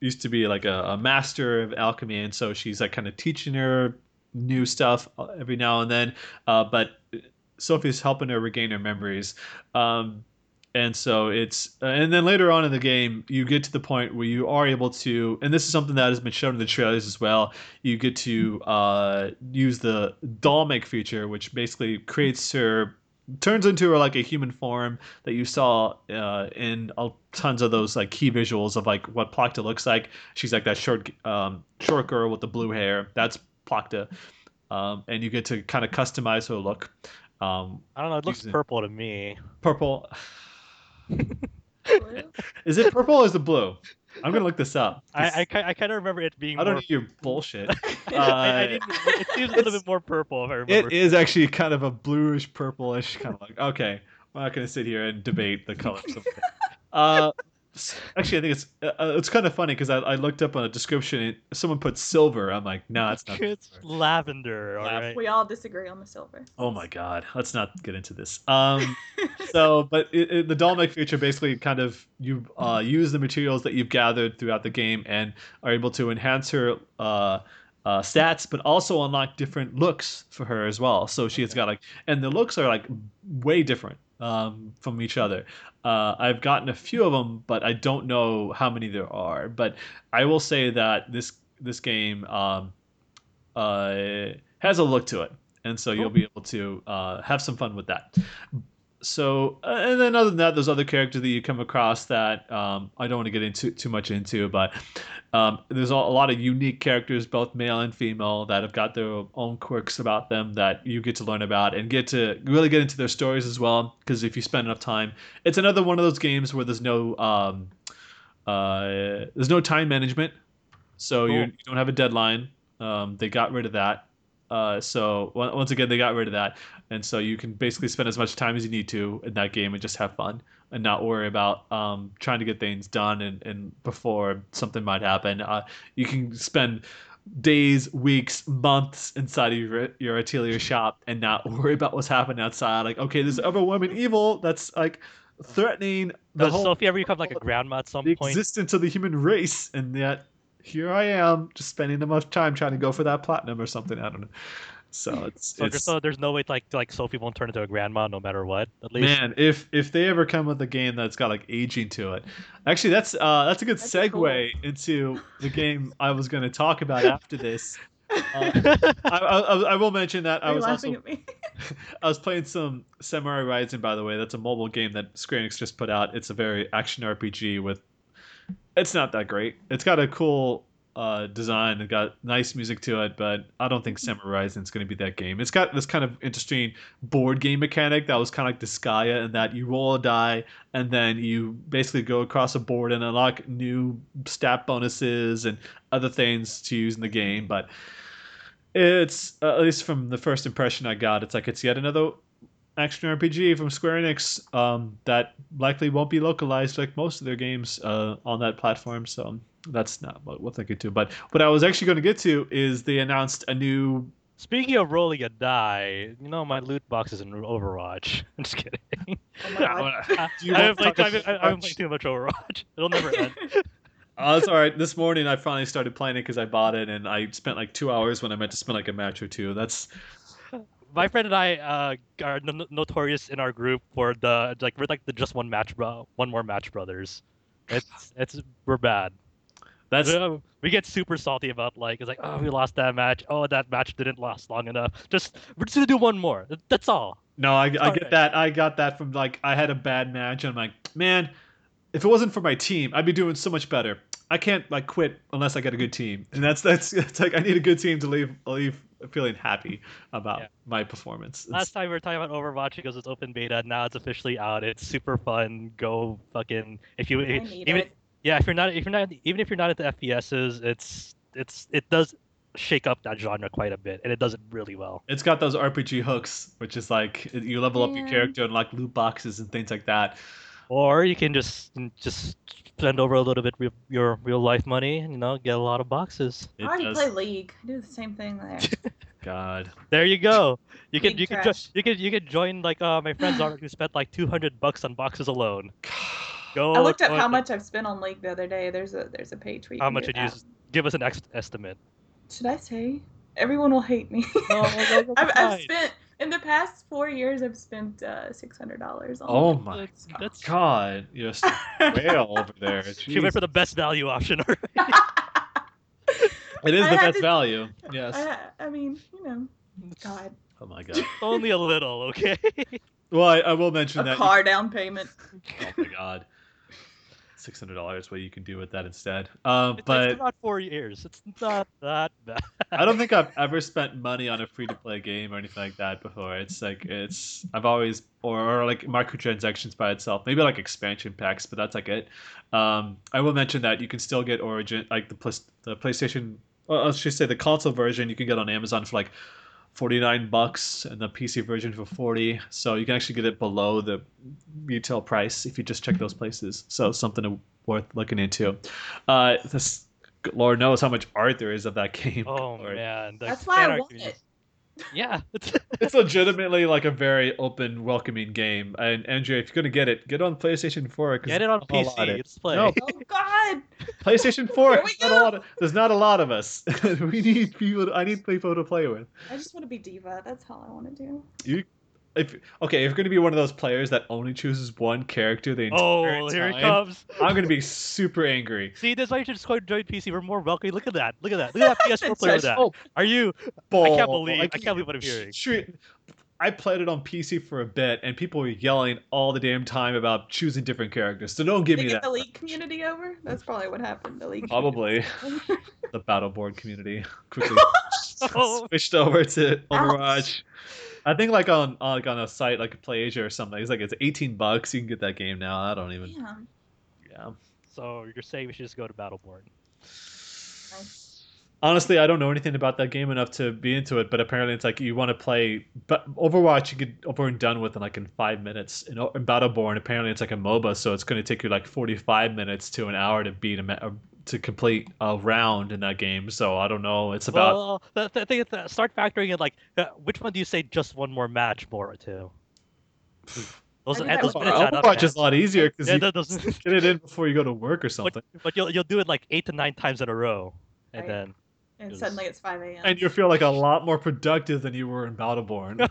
used to be like a master of alchemy, and so she's like kind of teaching her new stuff every now and then, but Sophie's helping her regain her memories, and so it's and then later on in the game you get to the point where you are able to, and this is something that has been shown in the trailers as well, you get to use the doll make feature, which basically creates her, turns into her like a human form that you saw in tons of those like key visuals of like what Plakta looks like. She's like that short girl with the blue hair. That's Plakta, and you get to kind of customize her look. I don't know. It looks purple to me. Purple. Is it purple or is it blue? I'm gonna look this up. I kind of remember it being. I don't know your bullshit. It seems a little bit more purple if I remember. It is actually kind of a bluish purplish kind of like. Okay, we're not gonna sit here and debate the color. Actually, I think it's kind of funny because I looked up on a description and someone put silver. I'm like, nah, it's not. It's silver. Lavender. All right. We all disagree on the silver. Oh my god, let's not get into this. But the doll make feature basically kind of you use the materials that you've gathered throughout the game and are able to enhance her stats, but also unlock different looks for her as well. So she has got like, and the looks are like way different from each other. I've gotten a few of them, but I don't know how many there are. But I will say that this game has a look to it, and so you'll be able to have some fun with that. So, and then other than that, there's other characters that you come across that I don't want to get into too much into, but there's a lot of unique characters, both male and female, that have got their own quirks about them that you get to learn about and get to really get into their stories as well. Because if you spend enough time, it's another one of those games where there's no time management, so you don't have a deadline. They got rid of that. So once again, they got rid of that. And so you can basically spend as much time as you need to in that game and just have fun and not worry about trying to get things done and before something might happen. You can spend days, weeks, months inside of your Atelier shop and not worry about what's happening outside. Like, okay, there's overwhelming evil that's like threatening the whole... Sophie ever become like a grandma at some point? The existence of the human race, and yet... here I am, just spending the most time trying to go for that platinum or something. I don't know. So so there's no way like Sophie won't turn into a grandma no matter what. At least, man, if they ever come with a game that's got like aging to it, actually that's a good segue cool. into the game I was going to talk about after this. I will mention that I was playing some Samurai Ryzen, by the way. That's a mobile game that Square Enix just put out. It's a very action RPG with. It's not that great. It's got a cool design. It got nice music to it, but I don't think Samurai Ryzen is going to be that game. It's got this kind of interesting board game mechanic that was kind of like Disgaea, in that you roll a die and then you basically go across a board and unlock new stat bonuses and other things to use in the game. But it's, at least from the first impression I got, it's like it's yet another action RPG from Square Enix that likely won't be localized like most of their games on that platform, so that's not what they could do. But what I was actually going to get to is they announced a new... Speaking of rolling a die, you know my loot box is in Overwatch. I'm just kidding. I've played too much Overwatch. It'll never end. It's all right. This morning I finally started playing it because I bought it, and I spent like 2 hours when I meant to spend like a match or two. That's... My friend and I are notorious in our group for the we're like the just one more match brothers. It's we're bad. That's we get super salty about it's like, oh, we lost that match. Oh, that match didn't last long enough. We're just gonna do one more. That's all. No, I get that. I got that from I had a bad match and I'm like, man, if it wasn't for my team, I'd be doing so much better. I can't like quit unless I get a good team, and that's like I need a good team to leave feeling happy about my performance. Last time we were talking about Overwatch because it's open beta. Now it's officially out. It's super fun. Go fucking if you're not at the FPSs, it does shake up that genre quite a bit, and it does it really well. It's got those RPG hooks, which is like you level up your character and like loot boxes and things like that. Or you can just spend over a little bit of your real life money and, you know, get a lot of boxes. I already play League. I do the same thing there. God. There you go. You can join like my friends are who spent like $200 on boxes alone. Go. I looked up how much I've spent on League the other day. There's a page where you can do that. How much did you give us an estimate? Should I say? Everyone will hate me. No, I've spent. In the past 4 years, I've spent $600 on. Oh my God! You're whale over there. Jeez. She went for the best value option already. It is the best value. Yes. I mean, you know, God. Oh my God! Only a little, okay. Well, I will mention that car down payment. Oh my God. $600. What you can do with that instead? It's about 4 years. It's not that bad. I don't think I've ever spent money on a free-to-play game or anything like that before. It's like I've always or like microtransactions by itself. Maybe like expansion packs, but that's like it. I will mention that you can still get Origin, like the PlayStation. Well, I should say the console version you can get on Amazon for like $49 and the PC version for $40. So you can actually get it below the retail price if you just check those places. So something worth looking into. This Lord knows how much art there is of that game. Oh Lord. Man, that's why I want it. Yeah, it's legitimately like a very open, welcoming game. And Andrea, if you're gonna get it, get on PlayStation 4. Get it on PC. Let's play. No. Oh God! PlayStation 4. There's not a lot of us. I need people to play with. I just want to be diva. That's all I want to do. If you're gonna be one of those players that only chooses one character the entire time, here it comes. I'm gonna be super angry. See, that's why you should just go join PC. We're more welcoming. Look at that. Look at that PS4 player with that. Are you? Ball. I can't believe what I'm hearing. I played it on PC for a bit, and people were yelling all the damn time about choosing different characters. So don't give me that. The League community over? That's probably what happened. The League. Probably. The Battleborn community quickly switched over to Overwatch. I think like on a site like PlayAsia or something, it's $18. You can get that game now. I don't even. Yeah. So you're saying we should just go to Battleborn? Nice. Honestly, I don't know anything about that game enough to be into it, but apparently it's like you want to play. But Overwatch, you get over and done with in 5 minutes. In Battleborn, apparently it's like a MOBA, so it's going to take you like 45 minutes to an hour to beat to complete a round in that game, so I don't know. It's about. Well, the thing is that start factoring in which one do you say just one more match more to? Overwatch is a lot easier because you get it in before you go to work or something. But you'll do it 8 to 9 times in a row, and then. And suddenly it's 5 a.m. And you feel like a lot more productive than you were in Battleborn.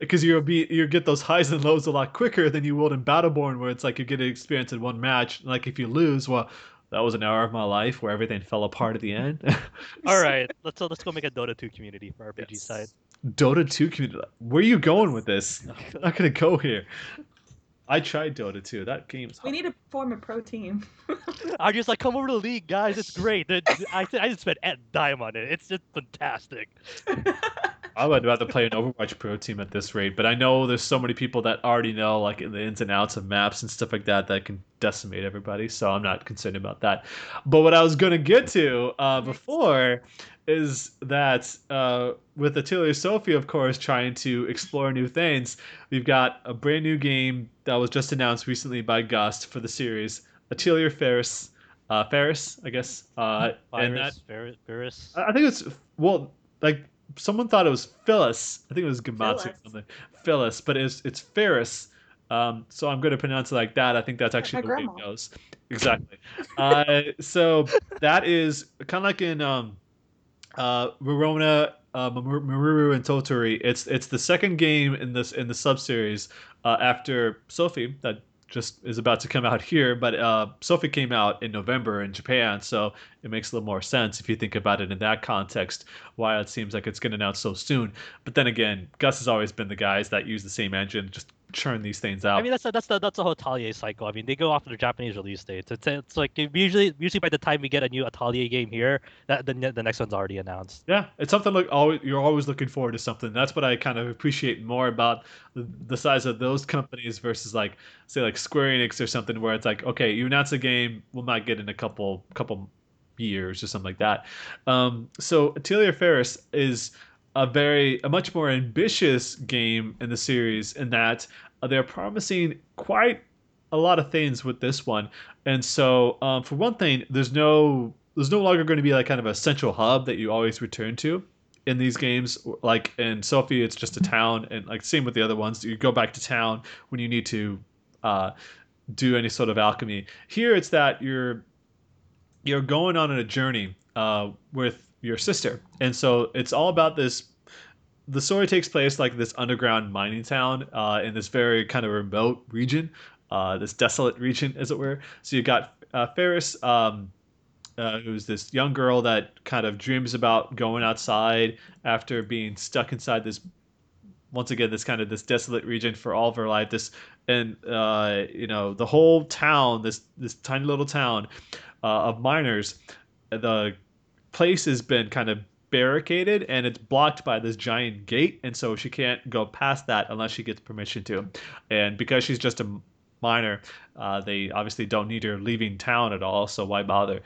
Because you get those highs and lows a lot quicker than you would in Battleborn, where it's like you get an experience in one match. Like if you lose, well. That was an hour of my life where everything fell apart at the end. All right, let's go make a Dota 2 community for RPG side. Dota 2 community. Where are you going with this? I'm not gonna go here. I tried Dota 2. That game's hard. We need to form a pro team. I'm just like, come over to the League, guys. It's great. I just spent a dime on it. It's just fantastic. I would rather play an Overwatch pro team at this rate, but I know there's so many people that already know the ins and outs of maps and stuff like that can decimate everybody, so I'm not concerned about that. But what I was going to get to before is that with Atelier Sophie, of course, trying to explore new things, we've got a brand new game that was just announced recently by Gust for the series, Atelier Firis. Firis, I guess. Firis. I think it's... Well, someone thought it was Phyllis. I think it was Gamatsu or something. Phyllis, but it's Firis. So I'm going to pronounce it like that. I think that's actually the way it goes. Exactly. So that is kind of like in Rurona, Mamoru, and Tottori. It's the second game in the sub-series after Sophie that just is about to come out here. But Sophie came out in November in Japan, so it makes a little more sense if you think about it in that context, why it seems like it's getting announced so soon. But then again, Gus has always been the guys that use the same engine, just churn these things out. I mean, that's the whole Atelier cycle. I mean, they go off of the Japanese release dates. It's like usually by the time we get a new Atelier game here, the next one's already announced. Yeah, it's something like you're always looking forward to something. That's what I kind of appreciate more about the size of those companies versus like say like Square Enix or something where it's like, okay, you announce a game, we'll not get in a couple years or something like that. So Atelier Firis is a much more ambitious game in the series in that they're promising quite a lot of things with this one. And so for one thing, there's no longer going to be like kind of a central hub that you always return to in these games. Like in Sophie, it's just a town, and like same with the other ones, you go back to town when you need to do any sort of alchemy. Here it's that you're going on a journey with your sister, and so it's all about this. The story takes place like this underground mining town in this very kind of remote region, this desolate region, as it were. So you got Firis, who's this young girl that kind of dreams about going outside after being stuck inside this, once again, this kind of this desolate region for all of her life. This and you know, the whole town, this tiny little town of miners, the place has been kind of barricaded and it's blocked by this giant gate, and so she can't go past that unless she gets permission to. And because she's just a miner, they obviously don't need her leaving town at all, so why bother?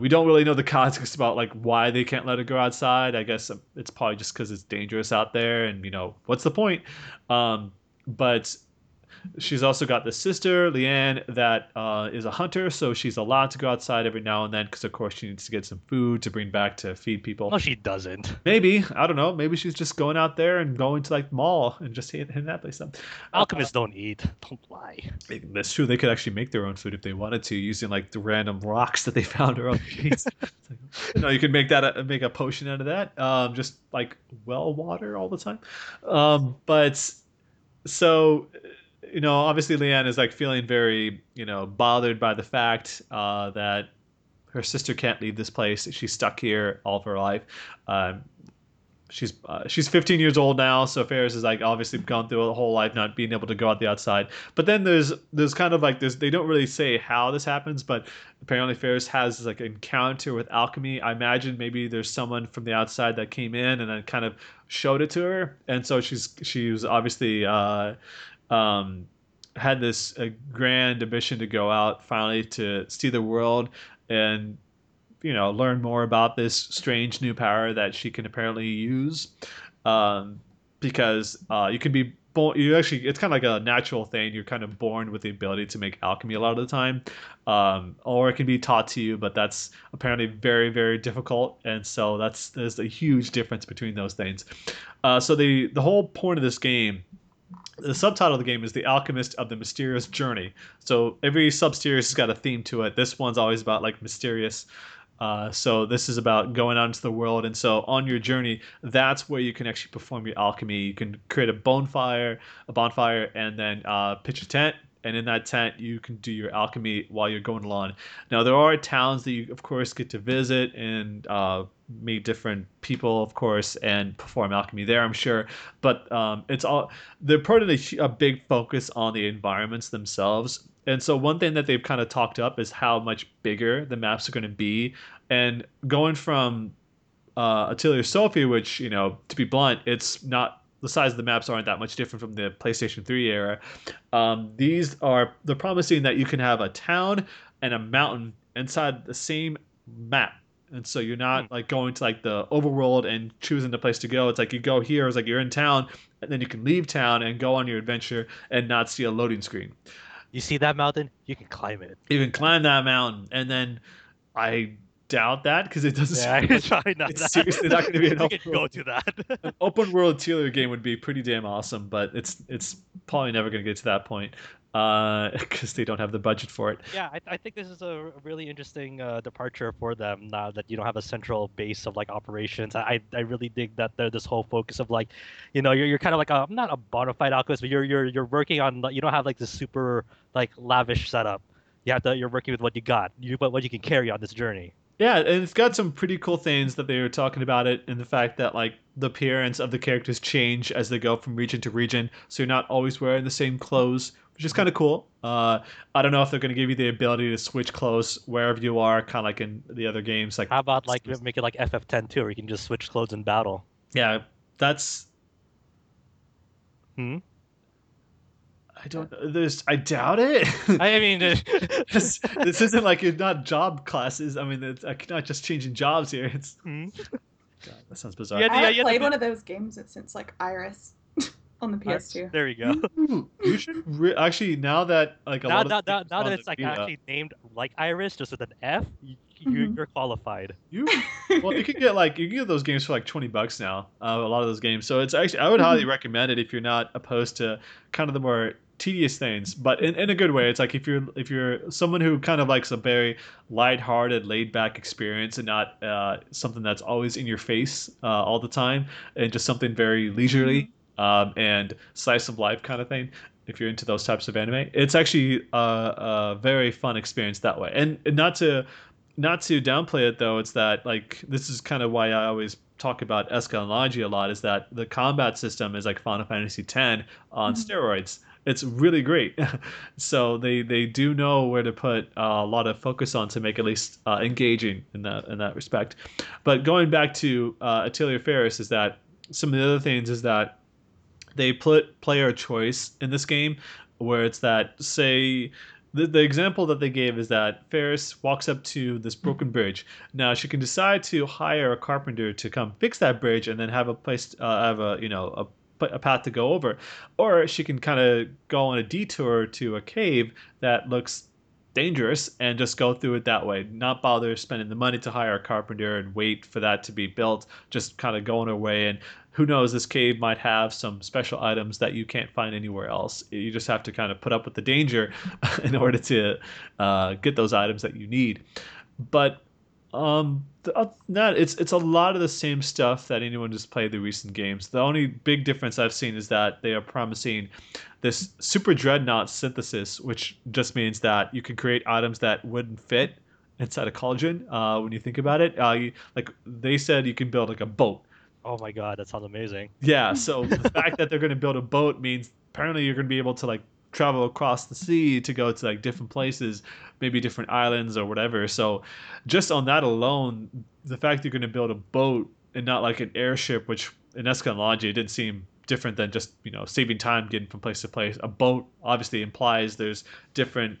We don't really know the context about like why they can't let her go outside. I guess it's probably just because it's dangerous out there, and you know, what's the point? But she's also got this sister, Leanne, that is a hunter, so she's allowed to go outside every now and then because, of course, she needs to get some food to bring back to feed people. No, she doesn't. Maybe. I don't know. Maybe she's just going out there and going to, like, the mall and just hitting that place up. Alchemists don't eat. Don't lie. That's true. They could actually make their own food if they wanted to using, like, the random rocks that they found around the trees. No, you could make a potion out of that. Just, like, well water all the time. But so, you know, obviously Leanne is like feeling very, you know, bothered by the fact that her sister can't leave this place. She's stuck here all of her life. She's 15 years old now, so Firis is like obviously gone through a whole life not being able to go out the outside. But then there's kind of like this, they don't really say how this happens, but apparently Firis has this like encounter with alchemy. I imagine maybe there's someone from the outside that came in and then kind of showed it to her, and so she was obviously had this grand ambition to go out finally to see the world and, you know, learn more about this strange new power that she can apparently use, because you can be born, you actually, it's kind of like a natural thing, you're kind of born with the ability to make alchemy a lot of the time, or it can be taught to you, but that's apparently very, very difficult, and so there's a huge difference between those things. So the whole point of this game, the subtitle of the game is The Alchemist of the Mysterious Journey. So every sub-series has got a theme to it. This one's always about like mysterious. So this is about going out into the world. And so on your journey, that's where you can actually perform your alchemy. You can create a bonfire, and then pitch a tent. And in that tent, you can do your alchemy while you're going along. Now, there are towns that you, of course, get to visit and meet different people, of course, and perform alchemy there, I'm sure. But they're putting a big focus on the environments themselves. And so one thing that they've kind of talked up is how much bigger the maps are going to be. And going from Atelier Sophie, which, you know, to be blunt, it's not, the size of the maps aren't that much different from the PlayStation 3 era. They're promising that you can have a town and a mountain inside the same map. And so you're not like going to like the overworld and choosing the place to go. It's like you go here, it's like you're in town, and then you can leave town and go on your adventure and not see a loading screen. You see that mountain? You can climb it. You can climb that mountain. And then I doubt that, because it doesn't. Yeah, it's probably not. It's seriously not going to be an open world. Go to that. An open world Atelier game would be pretty damn awesome, but it's probably never going to get to that point because they don't have the budget for it. Yeah, I think this is a really interesting departure for them now that you don't have a central base of like operations. I really dig that they're this whole focus of like, you know, you're kind of like a, not a bona fide alchemist, but you're working on, you don't have like this super like lavish setup. You're working with what you got, but what you can carry on this journey. Yeah, and it's got some pretty cool things that they were talking about it, and the fact that like the appearance of the characters change as they go from region to region, so you're not always wearing the same clothes, which is kind of cool. I don't know if they're going to give you the ability to switch clothes wherever you are, kind of like in the other games. Like, how about like make it like FF10 too, where you can just switch clothes in battle? Yeah, that's. I don't know. I doubt it. I mean, this isn't like it's not job classes. I mean, it's not just changing jobs here. It's God, that sounds bizarre. I played one of those games since like Iris on the PS2. There you go. You should actually now that like a now, lot now, of now, now that it's like actually named like Iris just with an F, you're qualified. You can get like those games for like $20 now. A lot of those games. So it's actually I would highly recommend it if you're not opposed to kind of the more tedious things, but in a good way. It's like if you're someone who kind of likes a very lighthearted, laid back experience and not something that's always in your face all the time, and just something very leisurely and slice of life kind of thing. If you're into those types of anime, it's actually a very fun experience that way. And not to downplay it though, it's that like this is kind of why I always talk about Eska and Lanji a lot, is that the combat system is like Final Fantasy X on steroids. It's really great. So they do know where to put a lot of focus on to make at least engaging in that respect. But going back to Atelier Firis, is that some of the other things is that they put player choice in this game, where it's that, say, the example that they gave is that Firis walks up to this broken bridge. Now she can decide to hire a carpenter to come fix that bridge and then have a place, a path to go over, or she can kind of go on a detour to a cave that looks dangerous and just go through it that way, not bother spending the money to hire a carpenter and wait for that to be built, just kind of go on her way. And who knows, this cave might have some special items that you can't find anywhere else. You just have to kind of put up with the danger in order to get those items that you need. But it's a lot of the same stuff that anyone just played the recent games. The only big difference I've seen is that they are promising this super dreadnought synthesis, which just means that you can create items that wouldn't fit inside a cauldron. When you think about it, like they said, you can build like a boat. Oh my God, that sounds amazing. Yeah. So the fact that they're going to build a boat means apparently you're going to be able to like travel across the sea to go to like different places, maybe different islands or whatever. So just on that alone, the fact you're going to build a boat and not like an airship, which in Eska and Lanji, it didn't seem different than just, saving time getting from place to place. A boat obviously implies there's different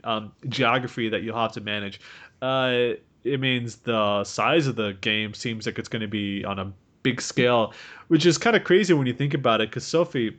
geography that you'll have to manage. It means the size of the game seems like it's going to be on a big scale, which is kind of crazy when you think about it, because Sophie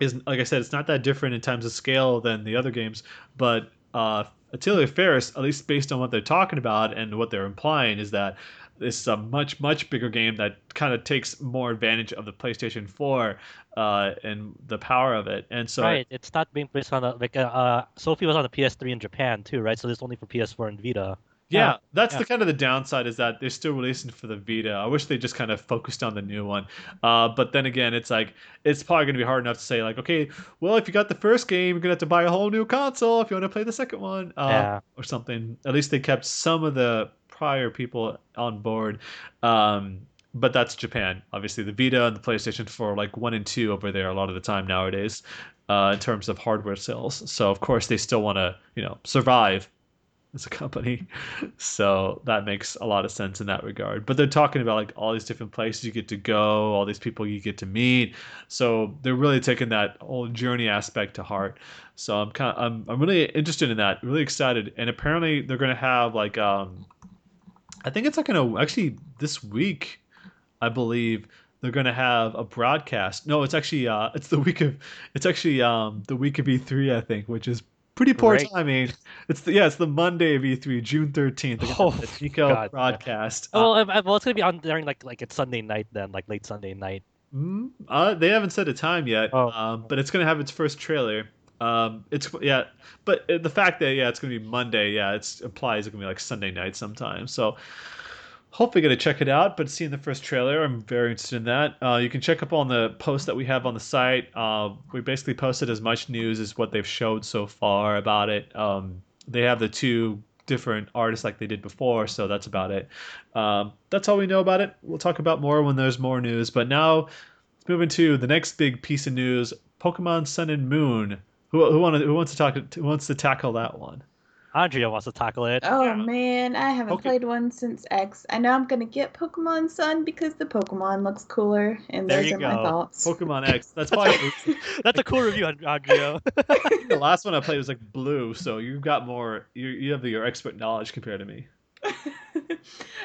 is, like I said, it's not that different in terms of scale than the other games, but Atelier Firis, at least based on what they're talking about and what they're implying, is that this is a much, much bigger game that kind of takes more advantage of the PlayStation 4 and the power of it. And so, right, it's not being placed on Sophie was on the PS3 in Japan too, right? So this is only for PS4 and Vita. Yeah, that's the kind of the downside, is that they're still releasing for the Vita. I wish they just kind of focused on the new one. But then again, it's like, it's probably going to be hard enough to say like, okay, well, if you got the first game, you're going to have to buy a whole new console if you want to play the second one or something. At least they kept some of the prior people on board. But that's Japan. Obviously, the Vita and the PlayStation 4 are like 1 and 2 over there a lot of the time nowadays in terms of hardware sales. So, of course, they still want to, survive as a company, so that makes a lot of sense in that regard. But they're talking about like all these different places you get to go, all these people you get to meet, so they're really taking that whole journey aspect to heart. So I'm really interested in that, really excited. And apparently they're going to have like I think it's like actually this week, I believe they're going to have a broadcast. No, it's actually the week of E3, I think, which is pretty poor timing. It's the Monday of E3, June 13th. The Tico broadcast. Yeah. Well, it's gonna be on during like it's Sunday night then, like late Sunday night. They haven't set a time yet. But it's gonna have its first trailer. But the fact that it's gonna be Monday, it implies it's gonna be like Sunday night sometime. So hopefully gonna check it out. But seeing the first trailer, I'm very interested in that. You can check up on the post that we have on the site. We basically posted as much news as what they've showed so far about it. They have the two different artists like they did before, so that's about it. That's all we know about it. We'll talk about more when there's more news, but now let's move into the next big piece of news, Pokemon Sun and Moon. Who wants to tackle that one? Andrea wants to tackle it. Oh man, I haven't played one since X. I know I'm gonna get Pokemon Sun because the Pokemon looks cooler, and there those are my thoughts. Pokemon X. That's probably that's a cool review, Andrea. The last one I played was like blue, so you've got more. You have your expert knowledge compared to me.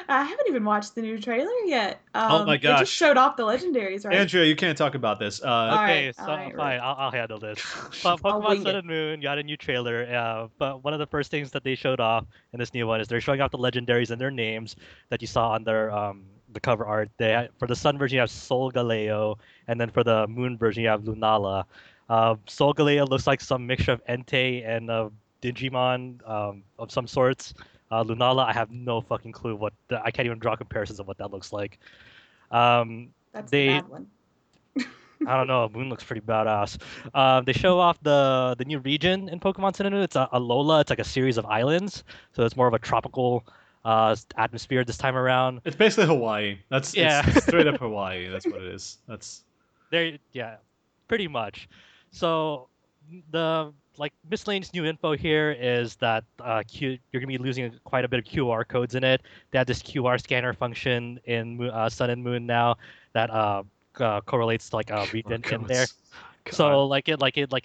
I haven't even watched the new trailer yet. Oh my gosh! It just showed off the legendaries, right? Andrea, you can't talk about this. Fine. I'll handle this. Pokemon Sun and Moon got a new trailer, but one of the first things that they showed off in this new one is they're showing off the legendaries and their names that you saw on their the cover art. For the Sun version, you have Solgaleo, and then for the Moon version, you have Lunala. Solgaleo looks like some mixture of Entei and Digimon of some sorts. Lunala, I have no fucking clue I can't even draw comparisons of what that looks like. That's a bad one. I don't know. Moon looks pretty badass. They show off the new region in Pokemon Sun and Moon. It's Alola. It's like a series of islands, so it's more of a tropical atmosphere this time around. It's basically Hawaii. It's straight up Hawaii. That's what it is. Pretty much. So the. Like, Miss Lane's new info here is that you're going to be losing quite a bit of QR codes in it. They have this QR scanner function in Sun and Moon now that correlates to, like, a region in there. God. So,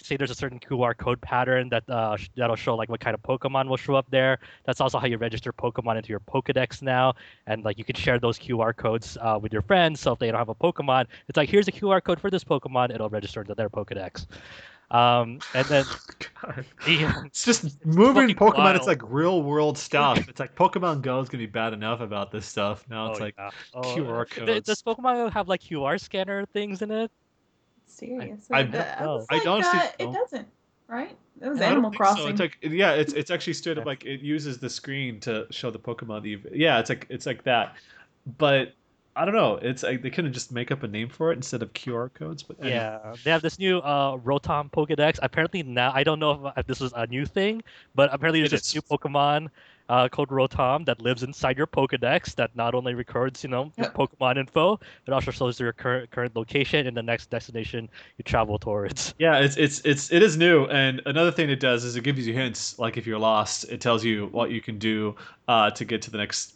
say there's a certain QR code pattern that'll show, like, what kind of Pokemon will show up there. That's also how you register Pokemon into your Pokedex now. And, like, you can share those QR codes with your friends. So if they don't have a Pokemon, it's like, here's a QR code for this Pokemon. It'll register into their Pokedex. And then it's just moving Pokemon. Wild. It's like real world stuff. It's like Pokemon Go is gonna be bad enough about this stuff. Now it's QR codes. Does Pokemon have like QR scanner things in it? Seriously, I don't. It doesn't, right? It was Animal Crossing. So. It's like, it's actually straight up like it uses the screen to show the Pokemon. It's like that, but. I don't know. It's like they couldn't just make up a name for it instead of QR codes. But anyway. Yeah, they have this new Rotom Pokedex. Apparently now, I don't know if this is a new thing, but apparently there's this new Pokemon called Rotom that lives inside your Pokedex that not only records, your Pokemon info, but also shows your current location and the next destination you travel towards. Yeah, it is new. And another thing it does is it gives you hints. Like if you're lost, it tells you what you can do to get to the next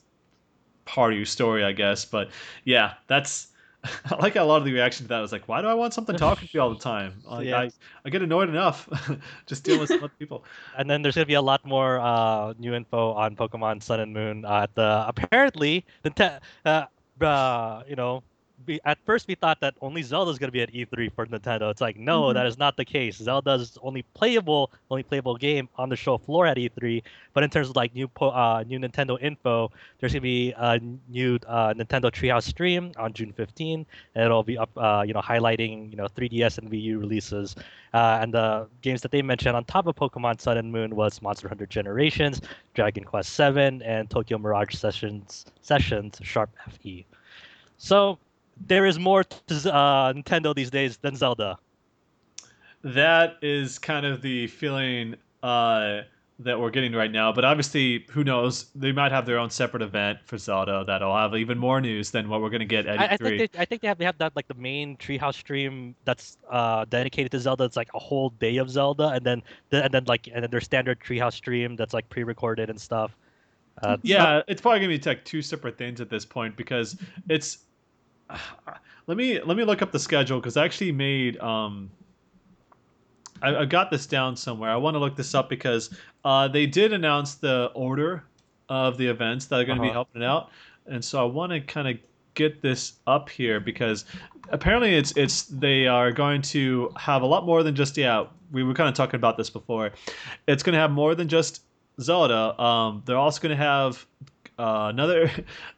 part of your story, I guess. But yeah, I like how a lot of the reaction to that was like, why do I want something talking to you all the time? I get annoyed enough just dealing with some other people. And then there's gonna be a lot more new info on Pokemon Sun and Moon. At first we thought that only Zelda's gonna be at E3 for Nintendo. It's like, no, that is not the case. Zelda's only playable game on the show floor at E3. But in terms of like new Nintendo info, there's gonna be a new Nintendo Treehouse stream on June 15, and it'll be up, highlighting 3DS and Wii U releases. And the games that they mentioned on top of Pokemon Sun and Moon was Monster Hunter Generations, Dragon Quest VII, and Tokyo Mirage Sessions Sharp FE. So. There is more to Nintendo these days than Zelda. That is kind of the feeling that we're getting right now. But obviously, who knows? They might have their own separate event for Zelda that'll have even more news than what we're going to get at E3. I think they have that like the main Treehouse stream that's dedicated to Zelda. It's like a whole day of Zelda, and then their standard Treehouse stream that's like pre-recorded and stuff. It's probably going to be like two separate things at this point because it's. Let me look up the schedule because I actually made I got this down somewhere. I want to look this up because they did announce the order of the events that are going to be helping out, and so I want to kind of get this up here because apparently it's they are going to have a lot more than just we were kind of talking about this before. It's going to have more than just Zelda. They're also going to have. Another,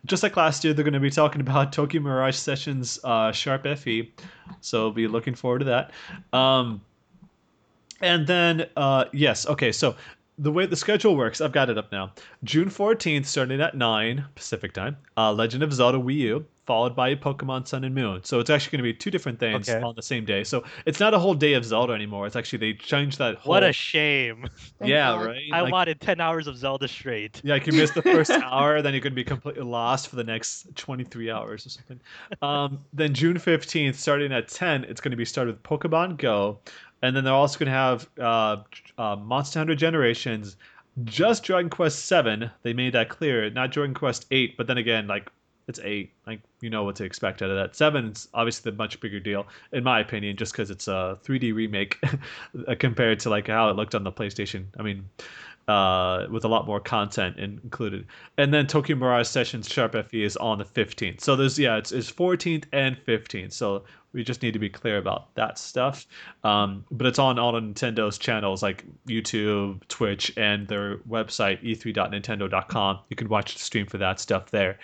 just like last year, they're going to be talking about Tokyo Mirage Sessions Sharp FE, so be looking forward to that. And then, so the way the schedule works, I've got it up now. June 14th, starting at 9 Pacific time, Legend of Zelda Wii U, followed by Pokemon Sun and Moon. So it's actually going to be two different things on the same day. So it's not a whole day of Zelda anymore. It's actually, they changed that whole... What a shame. Yeah, right? I wanted 10 hours of Zelda straight. Yeah, you miss the first hour, then you could be completely lost for the next 23 hours or something. Then June 15th, starting at 10, it's going to be started with Pokemon Go. And then they're also going to have Monster Hunter Generations, just Dragon Quest VII. They made that clear. Not Dragon Quest VIII, but then again, like, it's 8. Like, you know what to expect out of that. 7's obviously the much bigger deal, in my opinion, just because it's a 3D remake compared to, like, how it looked on the PlayStation. I mean, with a lot more content included. And then Tokyo Mirage Sessions Sharp FE is on the 15th. So there's, yeah, it's 14th and 15th. So we just need to be clear about that stuff. But it's on all Nintendo's channels like YouTube, Twitch, and their website, e3.nintendo.com. You can watch the stream for that stuff there.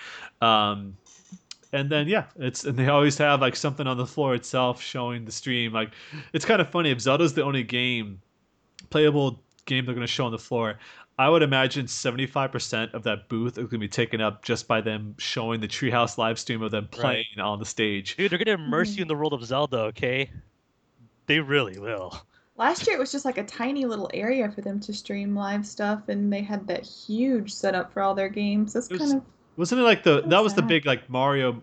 And then, yeah, and they always have like something on the floor itself showing the stream. Like, it's kind of funny. If Zelda's the only playable game they're going to show on the floor, I would imagine 75% of that booth is going to be taken up just by them showing the Treehouse live stream of them playing on the stage. Dude, they're going to immerse you in the world of Zelda, okay? They really will. Last year, it was just like a tiny little area for them to stream live stuff, and they had that huge setup for all their games. Wasn't it like the big like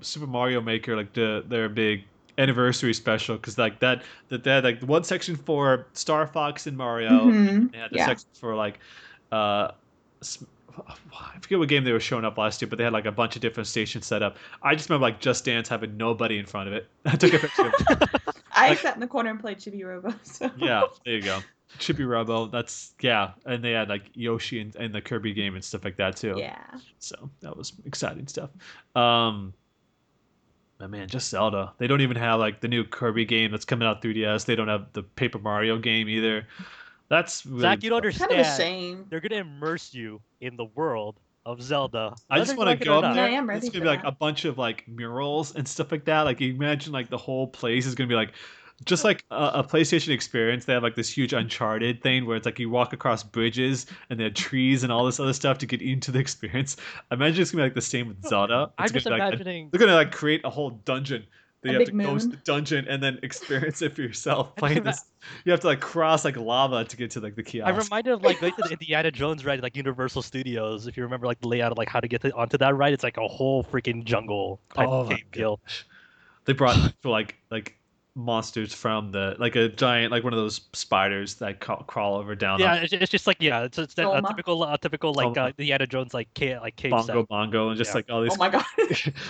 Super Mario Maker, like their big anniversary special, because like that they had like one section for Star Fox and Mario, and they had the section for like I forget what game they were showing up last year, but they had like a bunch of different stations set up. I just remember like Just Dance having nobody in front of it. I took a picture of it. I sat in the corner and played Chibi Robo. So. Yeah, there you go. Chibi Robo, and they had like Yoshi and the Kirby game and stuff like that too. Yeah. So that was exciting stuff. Oh, man, just Zelda. They don't even have like the new Kirby game that's coming out 3DS. They don't have the Paper Mario game either. That's really Zach, you don't understand. Kind of a shame. They're gonna immerse you in the world of Zelda. I just want to go up there. It's gonna be like a bunch of like murals and stuff like that. Like, you imagine like the whole place is gonna be like just like a PlayStation experience. They have like this huge Uncharted thing where it's like you walk across bridges and there are trees and all this other stuff to get into the experience. I imagine it's gonna be like the same with Zelda. I'm just imagining they're gonna like create a whole dungeon. You have to go to the dungeon and then experience it for yourself. Playing this, you have to like cross like lava to get to like the kiosk. I'm reminded of like the Indiana Jones ride, like Universal Studios. If you remember like the layout of like how to get onto that ride, it's like a whole freaking jungle type game deal. They brought like monsters from the like a giant like one of those spiders that crawl over down. Yeah, it's just like it's a typical like Indiana Jones like cave bongo set. Bongo and just like all these. Oh my god!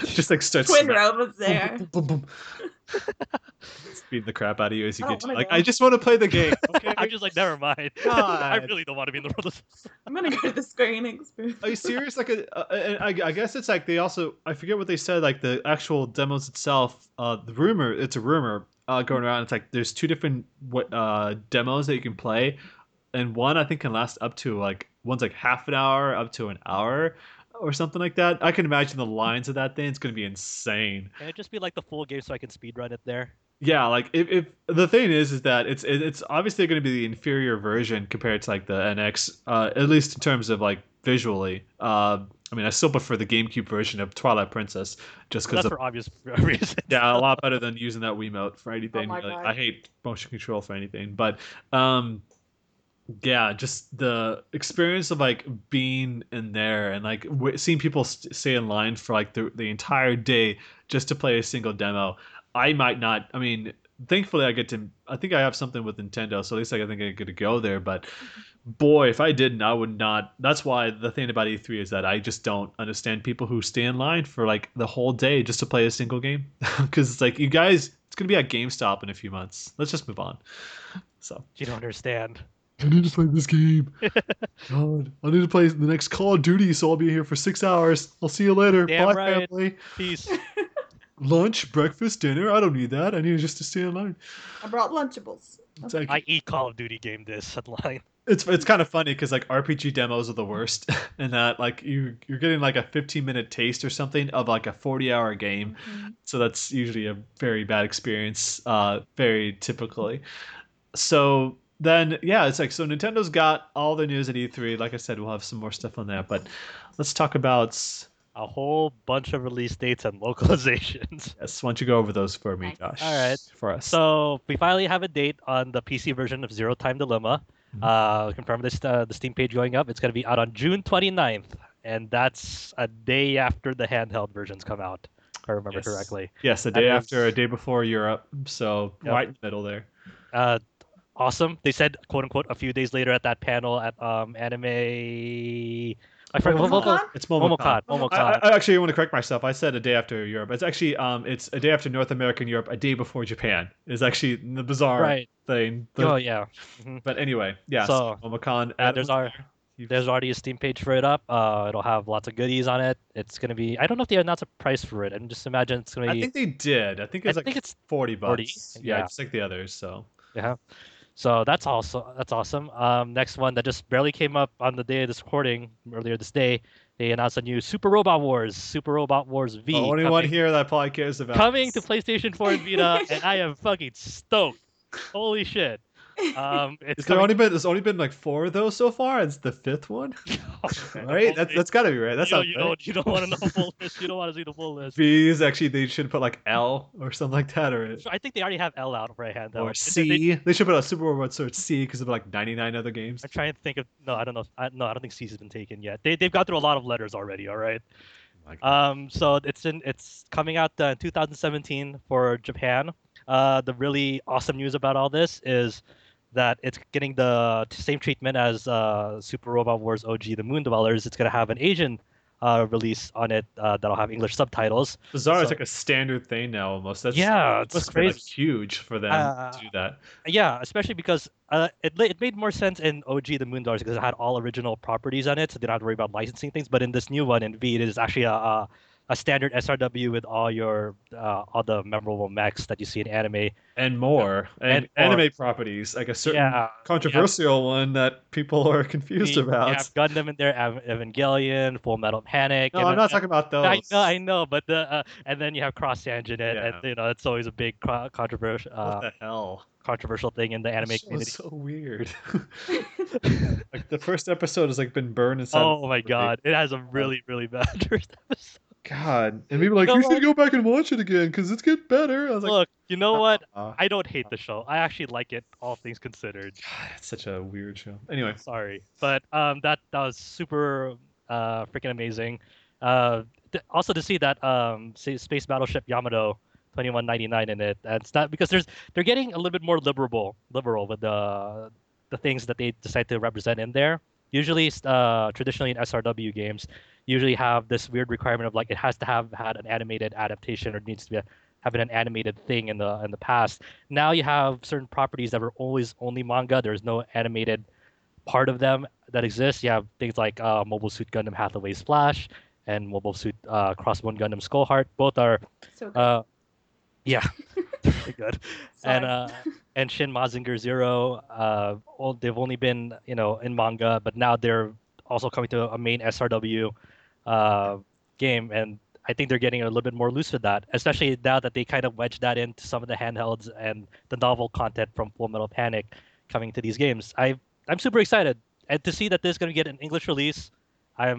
Just like starts. Twin robots there. Boom, boom, boom. Speed the crap out of you as you get. I just want to play the game. Okay, I'm just like, never mind. I really don't want to be in the world of. I'm gonna go to the screen experience. Are you serious? Like I guess it's like they also I forget what they said. Like the actual demos itself. It's a rumor. Going around, it's like there's two different demos that you can play, and one I think can last up to like one's like half an hour up to an hour or something like that. I can imagine the lines of that thing. It's gonna be insane. Can it just be like the full game so I can speedrun it there? Yeah, like if the thing is that it's obviously going to be the inferior version compared to like the NX, at least in terms of like visually. I mean, I still prefer the GameCube version of Twilight Princess just because for obvious reasons. Yeah, a lot better than using that Wiimote for anything. Oh really. I hate motion control for anything, but yeah, just the experience of like being in there and like seeing people stay in line for like the entire day just to play a single demo. I might not. I mean, thankfully, I think I have something with Nintendo, so at least I think I get to go there. But boy, if I didn't, I would not. That's why the thing about E3 is that I just don't understand people who stay in line for like the whole day just to play a single game. Because it's like, you guys, it's going to be at GameStop in a few months. Let's just move on. So you don't understand. I need to play this game. God, I need to play the next Call of Duty, so I'll be here for 6 hours. I'll see you later. Damn bye, right. Family. Peace. Lunch, breakfast, dinner. I don't need that. I need just to stay in line. I brought Lunchables. Okay. Like, I eat Call of Duty game this online. It's kind of funny because like RPG demos are the worst, and that like you're getting like a 15-minute taste or something of like a 40-hour game, so that's usually a very bad experience, very typically. So then it's like so Nintendo's got all the news at E3. Like I said, we'll have some more stuff on that, but let's talk about a whole bunch of release dates and localizations. Yes, why don't you go over those for me, Josh? All right. For us. So we finally have a date on the PC version of Zero Time Dilemma. Mm-hmm. Confirm this, the Steam page going up. It's going to be out on June 29th, and that's a day after the handheld versions come out, if I remember correctly. Yes, a day after, a day before Europe, so right in the middle there. Awesome. They said, quote-unquote, a few days later at that panel at Anime... It's MomoCon. I actually want to correct myself. I said a day after Europe. It's actually it's a day after North America and Europe, a day before Japan. Is actually the bizarre thing. But anyway, so MomoCon. There's already a Steam page for it up. It'll have lots of goodies on it. It's gonna be. I don't know if they announced a price for it. I just imagine it's gonna be. I think they did. I think it's it's $40. 40? Yeah, just like the others. So yeah. So that's awesome. Next one that just barely came up on the day of this recording earlier this day, they announced a new Super Robot Wars V. The only one here that probably cares about. Coming to PlayStation 4 and Vita, and I am fucking stoked. Holy shit! There's only been like four of those so far. It's the fifth one, right? That's gotta be right. That's you don't want to know the full list. You don't want to see the full list. V's actually they should put like L or something like that, or I think they already have L out right hand though. Or C. They should put a Super Robot Sword C because of like 99 other games. I'm trying to think of I don't think C's has been taken yet. They've got through a lot of letters already. All right. So it's coming out in 2017 for Japan. The really awesome news about all this is that it's getting the same treatment as Super Robot Wars OG, the Moon Dwellers. It's going to have an Asian release on it that'll have English subtitles. Bizarre, it's like a standard thing now almost. It's crazy. Been, like, huge for them to do that. Yeah, especially because it made more sense in OG, the Moon Dwellers, because it had all original properties on it, so they don't have to worry about licensing things. But in this new one, in V, it is actually a standard SRW with all your all the memorable mechs that you see in anime and more anime properties, like a certain controversial one that people are confused about. Yeah, Gundam in there, Evangelion, Full Metal Panic. No, I'm not talking about those. I know, but and then you have Cross Tangent, and you know it's always a big controversial. What the hell? Controversial thing in the anime community. So weird. Like the first episode has like been burned inside. Oh my god, it has a really really bad first episode. God, and people are like, should go back and watch it again because it's getting better. I was like, look, you know what? I don't hate the show. I actually like it, all things considered. God, it's such a weird show. Anyway, sorry, but that was super freaking amazing. Also to see that Space Battleship Yamato 2199 in it. That's not because they're getting a little bit more liberal with the things that they decide to represent in there. Usually, traditionally in SRW games, usually have this weird requirement of like it has to have had an animated adaptation or needs to be having an animated thing in the past. Now you have certain properties that were always only manga. There's no animated part of them that exists. You have things like Mobile Suit Gundam Hathaway Splash and Mobile Suit Crossbone Gundam Skullheart. Both are so good. Pretty good. Sorry. And Shin Mazinger Zero, they've only been, in manga, but now they're also coming to a main SRW game, and I think they're getting a little bit more loose with that, especially now that they kind of wedged that into some of the handhelds and the novel content from Full Metal Panic coming to these games. I'm super excited, and to see that this is going to get an English release, I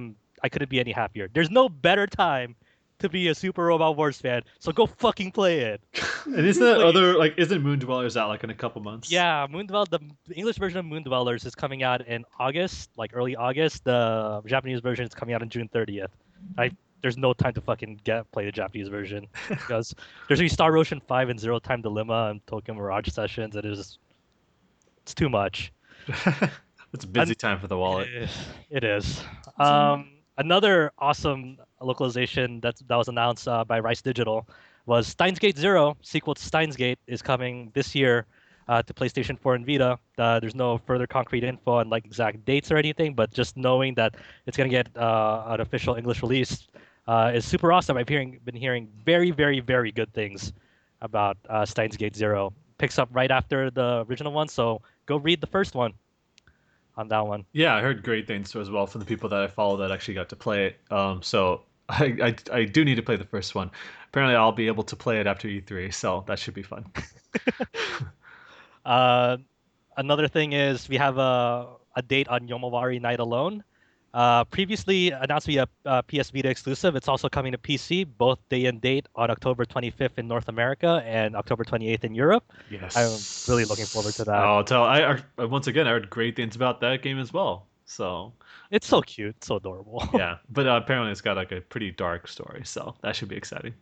couldn't be any happier. There's no better time to be a Super Robot Wars fan, so go fucking play it. And isn't that isn't Moon Dwellers out in a couple months? Yeah, the English version of Moon Dwellers is coming out in August, early August. The Japanese version is coming out on June 30th. There's no time to fucking play the Japanese version because there's gonna be Star Ocean 5 and Zero Time Dilemma and Tokyo Mirage Sessions. It's too much. It's a busy time for the wallet. It is. Another awesome localization that was announced by Rice Digital was Steins;Gate Zero, sequel to Steins;Gate, is coming this year to PlayStation 4 and Vita. There's no further concrete info on exact dates or anything, but just knowing that it's going to get an official English release is super awesome. I've been hearing very, very, very good things about Steins;Gate Zero. Picks up right after the original one, so go read the first one. On that one, yeah, I heard great things as well from the people that I follow that actually got to play it. So I do need to play the first one. Apparently, I'll be able to play it after E3, so that should be fun. Another thing is we have a date on Yomawari Night Alone. Previously announced to be a PS Vita exclusive, it's also coming to PC both day and date on October 25th in North America and October 28th in Europe. Yes, I'm really looking forward to that. Oh, I heard great things about that game as well. So it's so cute, so adorable. Yeah, but apparently it's got like a pretty dark story, so that should be exciting.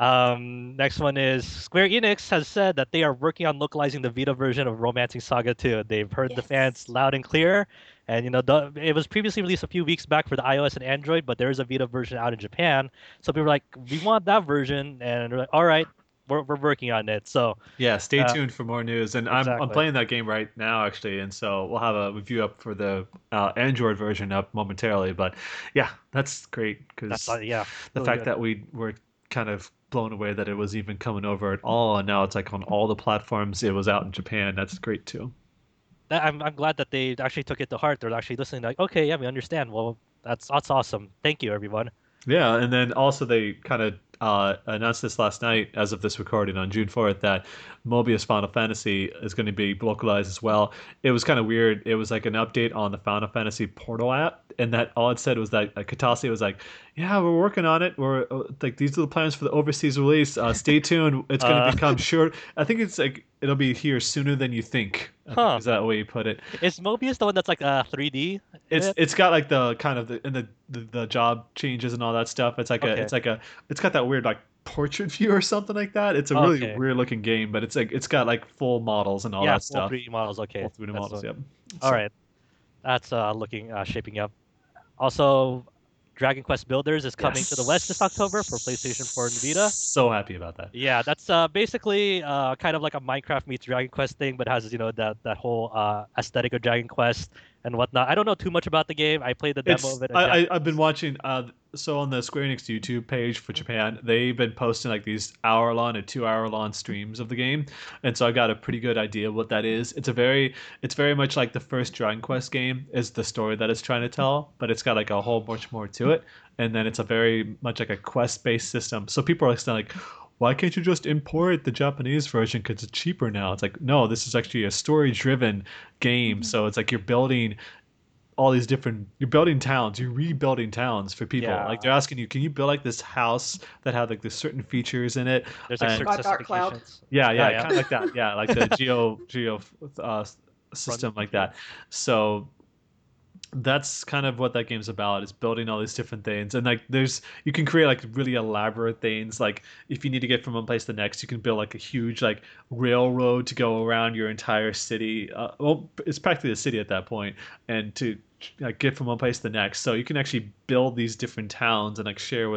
Next one is Square Enix has said that they are working on localizing the Vita version of Romancing Saga 2. They've heard the fans loud and clear. And, you know, it was previously released a few weeks back for the iOS and Android, but there is a Vita version out in Japan. So people were like, we want that version. And they're like, all right, we're working on it. So yeah, stay tuned for more news. And exactly. I'm playing that game right now, actually. And so we'll have a review up for the Android version up momentarily. But yeah, that's great. Because the fact that we were kind of blown away that it was even coming over at all, and now it's like on all the platforms. It was out in Japan. That's great too. I'm glad that they actually took it to heart. They're actually listening. Like, okay, yeah, we understand. Well, that's awesome. Thank you, everyone. Yeah, and then also they kind of announced this last night, as of this recording on June 4th, that Mobius Final Fantasy is going to be localized as well. It was kind of weird. It was like an update on the Final Fantasy Portal app, and that all it said was that Katase was like, yeah, we're working on it. We're like, these are the plans for the overseas release. Stay tuned. It's going to become sure. I think it's like it'll be here sooner than you think. I think is that the way you put it? Is Mobius the one that's like 3D? It's got like the kind of the job changes and all that stuff. It's like it's got that weird like portrait view or something like that. It's a really weird looking game, but it's like it's got like full models and all that stuff. 3D models, okay. Full 3D models, yep. All right, that's looking shaping up. Also, Dragon Quest Builders is coming to the West this October for PlayStation 4 and Vita. So happy about that. Yeah, that's basically kind of like a Minecraft meets Dragon Quest thing, but has, you know, that whole aesthetic of Dragon Quest and whatnot. I don't know too much about the game. I played the demo of it. I've been watching. So on the Square Enix YouTube page for Japan, they've been posting like these hour-long and 2-hour-long streams of the game, and so I got a pretty good idea of what that is. It's very much like the first Dragon Quest game is the story that it's trying to tell, but it's got like a whole bunch more to it, and then it's a very much like a quest-based system. So people are like, why can't you just import the Japanese version because it's cheaper now? It's like, no, this is actually a story-driven game. Mm-hmm. So it's like you're building towns, you're rebuilding towns for people. Yeah. Like they're asking you, can you build like this house that had like this certain features in it? There's like certain dark clouds. Yeah. Kind of like that. Yeah, like the geo system like that. So that's kind of what that game's about, is building all these different things. And like you can create like really elaborate things. Like if you need to get from one place to the next, you can build like a huge like railroad to go around your entire city. Well, it's practically a city at that point, and to like get from one place to the next. So you can actually build these different towns and like share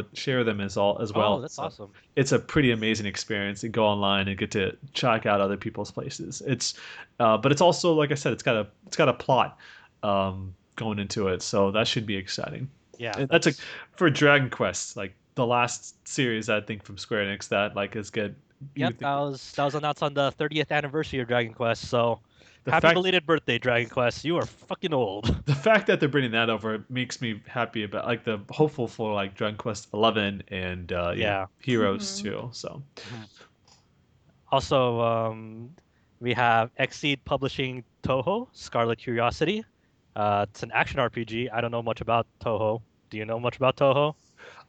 them as well. Oh, that's awesome. It's a pretty amazing experience to go online and get to check out other people's places. It's but it's also, like I said, it's got a plot going into it, so that should be exciting. Yeah, and that's like for Dragon Quest, like the last series I think from Square Enix that like is good. Yep, that was announced on the 30th anniversary of Dragon Quest, so happy belated birthday, Dragon Quest. You are fucking old. The fact that they're bringing that over makes me happy about like the hopeful for like Dragon Quest 11 and Heroes too. So also we have Exceed Publishing Toho Scarlet Curiosity. It's an action RPG. I don't know much about Toho. Do you know much about Toho?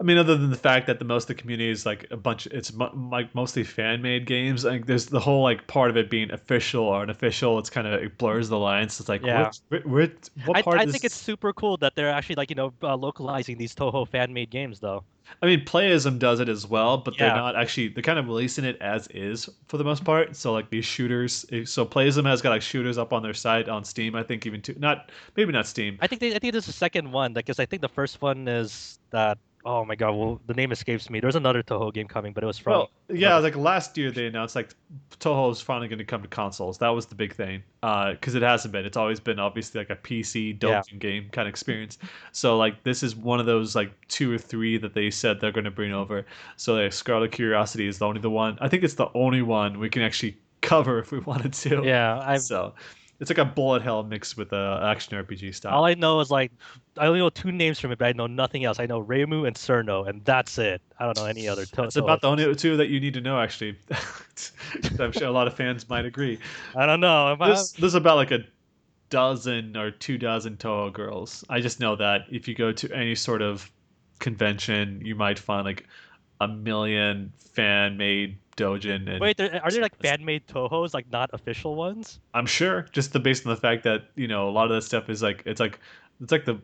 I mean, other than the fact that the community is like a bunch. It's like mostly fan-made games. Like there's the whole like part of it being official or unofficial. It's kind of it blurs the lines. It's like what part? I think it's super cool that they're actually like, you know, localizing these Toho fan-made games though. I mean, Playism does it as well, but they're not actually. They're kind of releasing it as is for the most part. So like these shooters. So Playism has got like shooters up on their site on Steam. I think even two. Not maybe not Steam. I think this is the second one because I think the first one is that. Oh my god! Well, the name escapes me. There's another Toho game coming, but it was from. Well, yeah, like last year they announced like Toho is finally going to come to consoles. That was the big thing, because it hasn't been. It's always been obviously like a PC dungeon game kind of experience. So like this is one of those like 2 or 3 that they said they're going to bring over. So like Scarlet Curiosity is the one. I think it's the only one we can actually cover if we wanted to. Yeah, so. It's like a bullet hell mixed with a action RPG style. All I know is like, I only know 2 names from it, but I know nothing else. I know Reimu and Cerno, and that's it. I don't know any other. It's about the only 2 that you need to know, actually. I'm sure a lot of fans might agree. I don't know. This is about like a dozen or 24 Toho girls. I just know that if you go to any sort of convention, you might find like a million fan-made doujin. And wait, are there like fan-made Tohos, like not official ones? I'm sure, just based on the fact that, you know, a lot of that stuff is like, it's like the,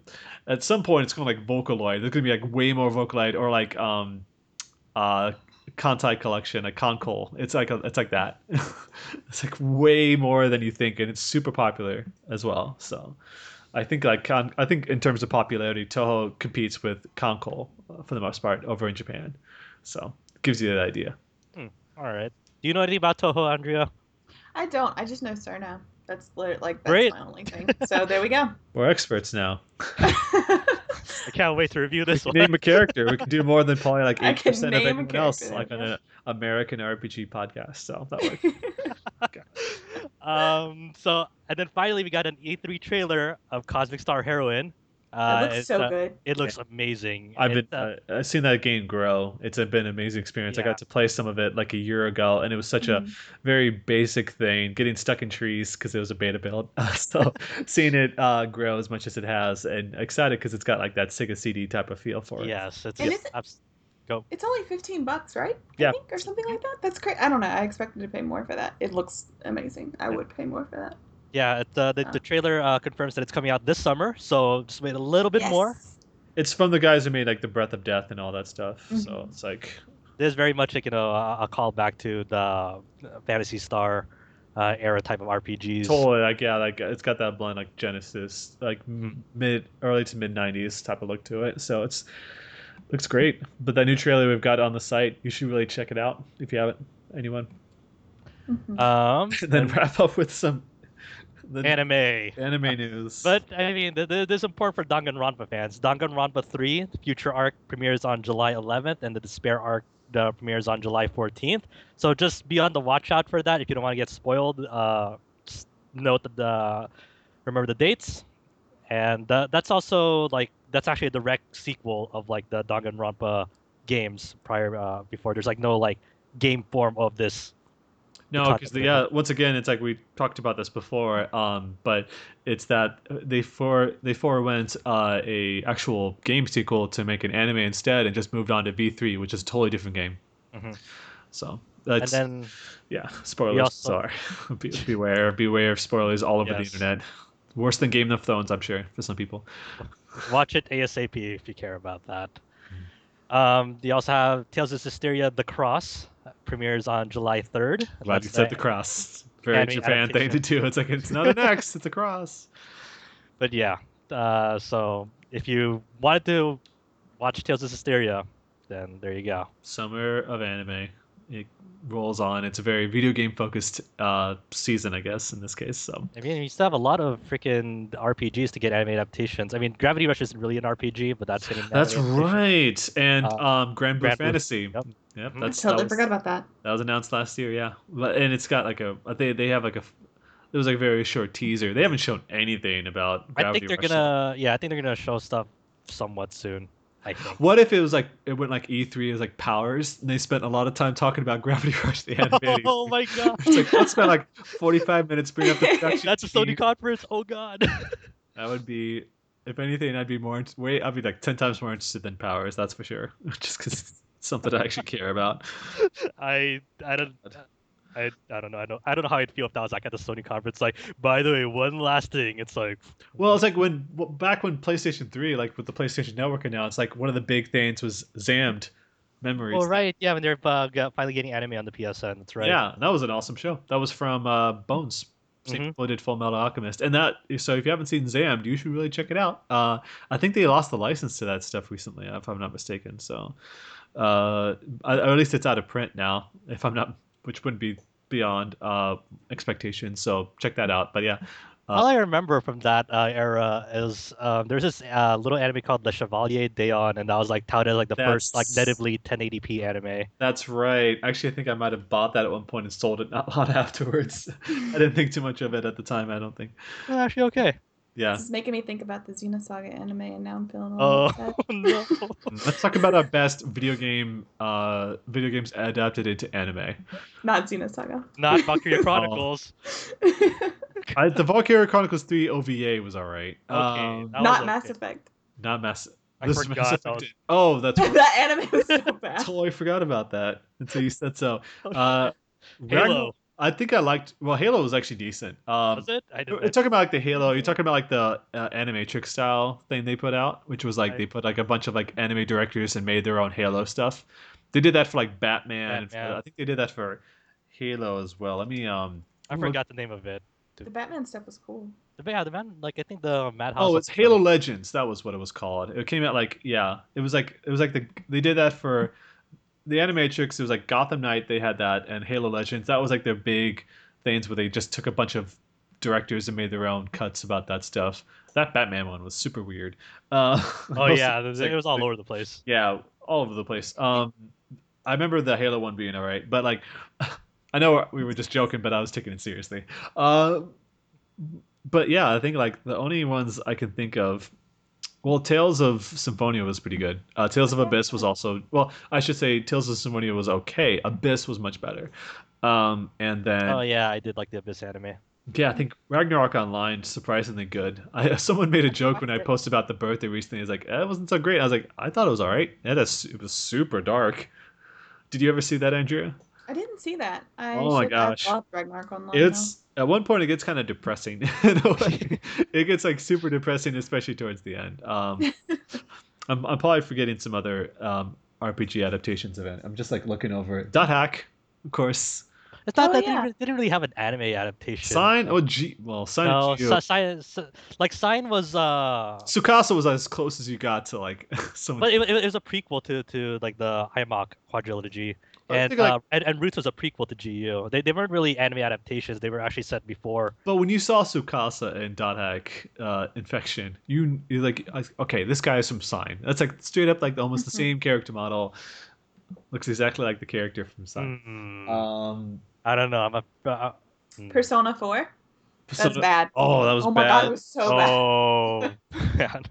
at some point it's going to like Vocaloid. There's going to be like way more Vocaloid or like Kantai collection, a Konkol. It's like that. It's like way more than you think, and it's super popular as well. So I think in terms of popularity, Toho competes with Konkol for the most part over in Japan. So it gives you that idea. All right. Do you know anything about Toho, Andrea? I don't. I just know Cerno. That's like that's my only thing. So there we go. We're experts now. I can't wait to review this one. Name a character. We can do more than probably like 8% of anyone else, like on an American RPG podcast. So that works. Okay. And then finally, we got an E3 trailer of Cosmic Star Heroine. It looks so good. It looks amazing. I've seen that game grow. It's been an amazing experience. Yeah. I got to play some of it like a year ago, and it was such a very basic thing, getting stuck in trees because it was a beta build. So seeing it grow as much as it has, and excited because it's got like that Sega CD type of feel for it. Yes, it's only $15, right? I think, or something like that. That's great. I don't know. I expected to pay more for that. It looks amazing. I would pay more for that. Yeah, the trailer confirms that it's coming out this summer, so just wait a little bit more. It's from the guys who made like the Breath of Death and all that stuff, so it's like there's very much like, you know, a callback to the Phantasy Star era type of RPGs. Totally, like it's got that blend like Genesis, like early to mid '90s type of look to it. So it looks great. But that new trailer we've got on the site, you should really check it out if you haven't. Anyone? And then wrap up with some. The anime news. But I mean, there's support for Danganronpa fans. Danganronpa 3, the Future Arc, premieres on July 11th, and the Despair Arc premieres on July 14th. So just be on the watch out for that if you don't want to get spoiled. Just note remember the dates, and that's also like that's actually a direct sequel of like the Danganronpa games prior before. There's like no like game form of this. No, because once again, it's like we talked about this before, but it's that they forewent a actual game sequel to make an anime instead, and just moved on to V3, which is a totally different game. Mm-hmm. So that's spoilers. Sorry, beware of spoilers all over the internet. Worse than Game of Thrones, I'm sure, for some people. Watch it ASAP if you care about that. They also have Tales of Systeria: The Cross. Premieres on July 3rd. Glad you said the cross. Very Japan thing to do. It's like, it's not an X, it's a cross. But yeah, so if you wanted to watch Tales of Systeria, then there you go. Summer of anime. It rolls on. It's a very video game focused season, I guess, in this case. So I mean, you still have a lot of freaking RPGs to get anime adaptations. I mean, Gravity Rush isn't really an RPG, but that's getting that's right. And Grand Blue Fantasy. Yep, I totally forgot about that. That was announced last year, yeah. And it's got like they have like it was like a very short teaser. They haven't shown anything about Gravity I think they're gonna show stuff somewhat soon. I think. What if it went like E3 is like Powers, and they spent a lot of time talking about Gravity Rush? They had oh my god! It's like let's spend like 45 minutes bringing up the production. That's a Sony conference. Oh god! That would be, if anything, I'd be like 10 times more interested than Powers. That's for sure. Just because it's something I actually care about. I don't know how I'd feel if that was like at the Sony conference. Like, by the way, one last thing. It's like, well, it's like back when PlayStation 3, like with the PlayStation Network announced, like one of the big things was Zammed Memories. Oh right, yeah, when they're finally getting anime on the PSN. That's right. Yeah, that was an awesome show. That was from Bones. Same people did Full Metal Alchemist, and that. So if you haven't seen Zammed, you should really check it out. I think they lost the license to that stuff recently, if I'm not mistaken. So, or at least it's out of print now, if I'm not. Which wouldn't be beyond expectations. So check that out. But yeah. All I remember from that era is there's this little anime called Le Chevalier d'Eon, and that was like touted like the first like natively 1080p anime. That's right. Actually, I think I might have bought that at one point and sold it not long afterwards. I didn't think too much of it at the time, I don't think. Well, actually, okay. Yeah. This is making me think about the Xenosaga anime, and now I'm feeling all no. Let's talk about our best video games adapted into anime. Not Xenosaga. Not Valkyria Chronicles. The Valkyria Chronicles 3 OVA was all right. Okay, not Mass Effect. Not Mass. This Mass Effect. Oh, that's right. That anime was so bad. Totally forgot about that until you said so. Halo. I think I liked. Well, Halo was actually decent. Was it? You're talking about like the Halo. You're talking about like the animatrix style thing they put out, which was like they put like a bunch of like anime directors and made their own Halo stuff. They did that for like Batman. I think they did that for Halo as well. Let me. I forgot the name of it. Dude. The Batman stuff was cool. The Batman, like I think the Madhouse. Oh, it's Halo Legends. That was what it was called. It came out like they did that for. The Animatrix, it was like Gotham Knight, they had that, and Halo Legends. That was like their big things where they just took a bunch of directors and made their own cuts about that stuff. That Batman one was super weird. It was all over the place. Yeah, all over the place. I remember the Halo one being all right, but like, I know we were just joking, but I was taking it seriously. But yeah, I think like the only ones I can think of. Well, Tales of Symphonia was pretty good. Tales of Abyss was also... Well, I should say Tales of Symphonia was okay. Abyss was much better. And then... Oh, yeah. I did like the Abyss anime. Yeah, I think Ragnarok Online, surprisingly good. Someone made a joke when I posted about the birthday recently. It's like, it wasn't so great. I was like, I thought it was all right. It was super dark. Did you ever see that, Andrea? I didn't see that. Oh, my gosh. I love Ragnarok Online. At one point, it gets kind of depressing. It gets like super depressing, especially towards the end. I'm probably forgetting some other RPG adaptations of it. I'm just like looking over it. Dot Hack, of course. It's not they didn't really have an anime adaptation. Sign was Tsukasa was as close as you got to like. But it was a prequel to like the Himawk quadrilogy. And Roots was a prequel to GU. They weren't really anime adaptations. They were actually set before. But when you saw Tsukasa and Dot Hack Infection, you're like, okay, this guy is from Sign. That's like straight up like almost the same character model. Looks exactly like the character from Sign. Mm-hmm. I don't know. Persona 4? That's bad. Oh, that was bad. Oh my god, it was so bad. Oh, man.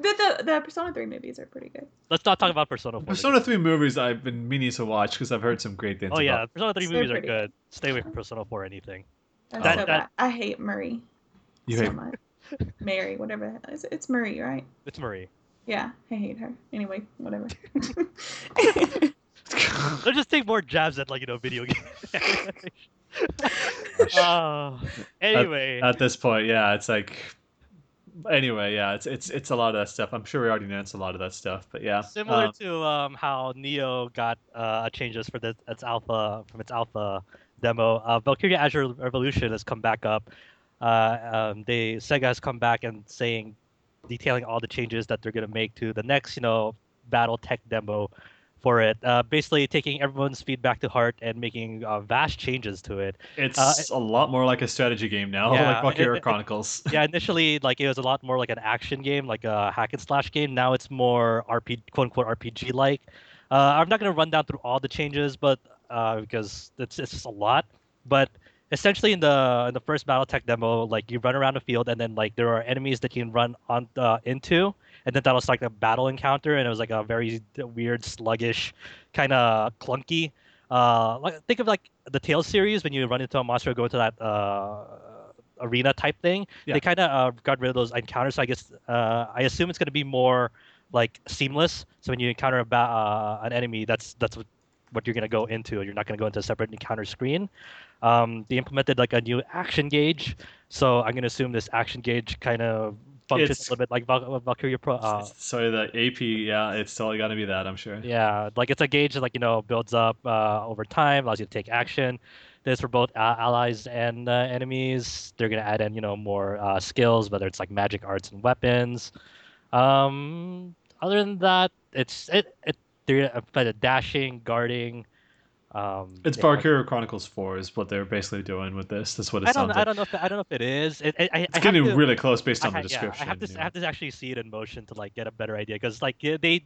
The Persona 3 movies are pretty good. Let's not talk about Persona 4. Persona 3 movies I've been meaning to watch because I've heard some great things about. Oh yeah, Persona 3 movies are good. Stay away from Persona 4 or anything. That's so bad. I hate Marie. You hate much. Mary, whatever the hell. It's Marie, right? It's Marie. Yeah, I hate her. Anyway, whatever. Let's just take more jabs at video games. Anyway, at this point, it's like, anyway, it's a lot of that stuff. I'm sure we already announced a lot of that stuff, but yeah, similar to how Neo got changes for its alpha from its alpha demo. Valkyria Azure Revolution has come back up. Sega has come back and detailing all the changes that they're gonna make to the next, battle tech demo. For it, basically taking everyone's feedback to heart and making vast changes to it. It's a lot more like a strategy game now, like Valkyria Chronicles. Initially, it was a lot more like an action game, like a hack and slash game. Now it's more quote unquote RPG like. I'm not going to run down through all the changes, but because it's just a lot. But essentially, in the first BattleTech demo, you run around the field, and then there are enemies that you can run on into. And then that was like a battle encounter, and it was like a very weird, sluggish, kind of clunky. Think of the Tales series when you run into a monster, go into that arena type thing. Yeah. They kind of got rid of those encounters. So I guess I assume it's going to be more seamless. So when you encounter an enemy, that's what you're going to go into. You're not going to go into a separate encounter screen. They implemented a new action gauge. So I'm going to assume this action gauge kind of functions a little bit like Valkyria Pro. Sorry, the AP, it's totally going to be that, I'm sure. Yeah, it's a gauge that, builds up over time, allows you to take action. This for both allies and enemies. They're going to add in, more skills, whether it's magic, arts, and weapons. Other than that, they're going to play the dashing, guarding. It's Valkyria Chronicles 4 is what they're basically doing with this. That's what it sounds like. I don't know if it is. It's getting really close based on the description. I have to actually see it in motion to get a better idea, because they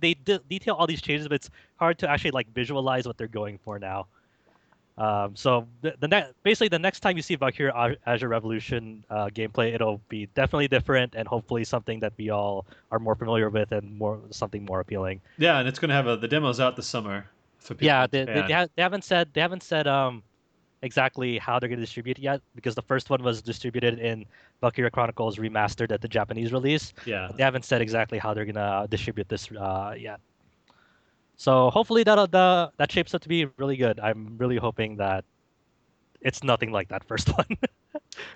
detail all these changes, but it's hard to actually visualize what they're going for now. So the next time you see Valkyria Azure Revolution gameplay, it'll be definitely different and hopefully something that we all are more familiar with and something more appealing. Yeah, and it's going to have the demo's out this summer. Yeah, they haven't said exactly how they're going to distribute it yet, because the first one was distributed in Valkyria Chronicles Remastered at the Japanese release. Yeah. But they haven't said exactly how they're going to distribute this yet. So hopefully that shapes up to be really good. I'm really hoping that it's nothing like that first one.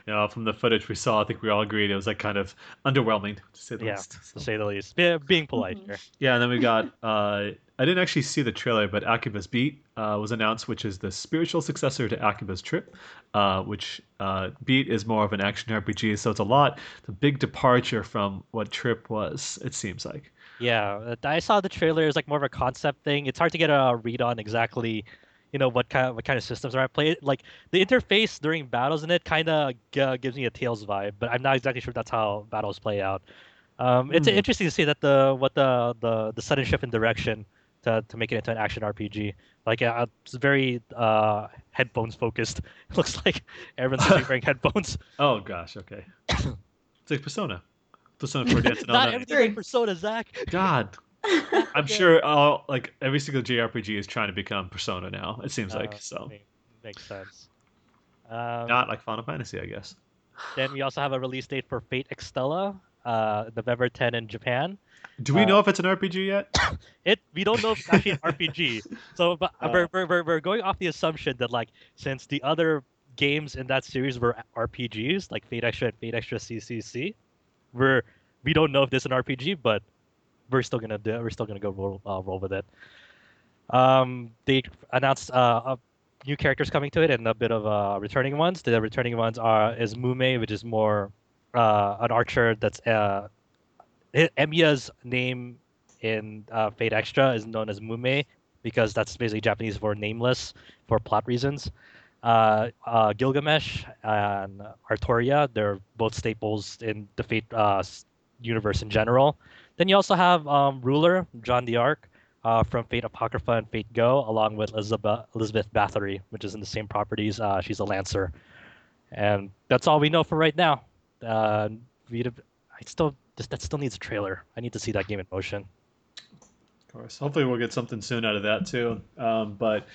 No, from the footage we saw, I think we all agreed it was like kind of underwhelming, to say the least. Yeah, to say the least. Being polite here. Yeah, and then we got... I didn't actually see the trailer, but Akeba's Beat was announced, which is the spiritual successor to Akeba's Trip, which Beat is more of an action RPG, so it's a big departure from what Trip was, it seems like. Yeah, I saw the trailer. It's like more of a concept thing. It's hard to get a read on exactly... You know what kind of systems are at play. Like the interface during battles in it kind of gives me a Tails vibe, but I'm not exactly sure if that's how battles play out. It's interesting to see that the sudden shift in direction to make it into an action RPG. Like it's very headphones focused. It looks like everyone's wearing headphones. Oh gosh, okay. It's like Persona 4 dancing all night. Not everything like Persona, Zach. God. I'm sure every single JRPG is trying to become Persona now, it seems like. So makes sense. Not like Final Fantasy, I guess. Then we also have a release date for Fate Extella, November 10 in Japan. Do we know if it's an RPG yet? We don't know if it's actually an RPG. So but we're going off the assumption that since the other games in that series were RPGs, like Fate Extra and Fate Extra CCC, we don't know if this is an RPG, but we're still gonna go roll with it. They announced new characters coming to it and a bit of returning ones. The returning ones is Mume, which is more an archer. That's Emiya's name in Fate Extra is known as Mume because that's basically Japanese for nameless for plot reasons. Gilgamesh and Artoria, they're both staples in the Fate universe in general. Then you also have Ruler, John the Ark, from Fate Apocrypha and Fate Go, along with Elizabeth Bathory, which is in the same properties. She's a Lancer. And that's all we know for right now. That still needs a trailer. I need to see that game in motion. Of course. Hopefully we'll get something soon out of that, too. But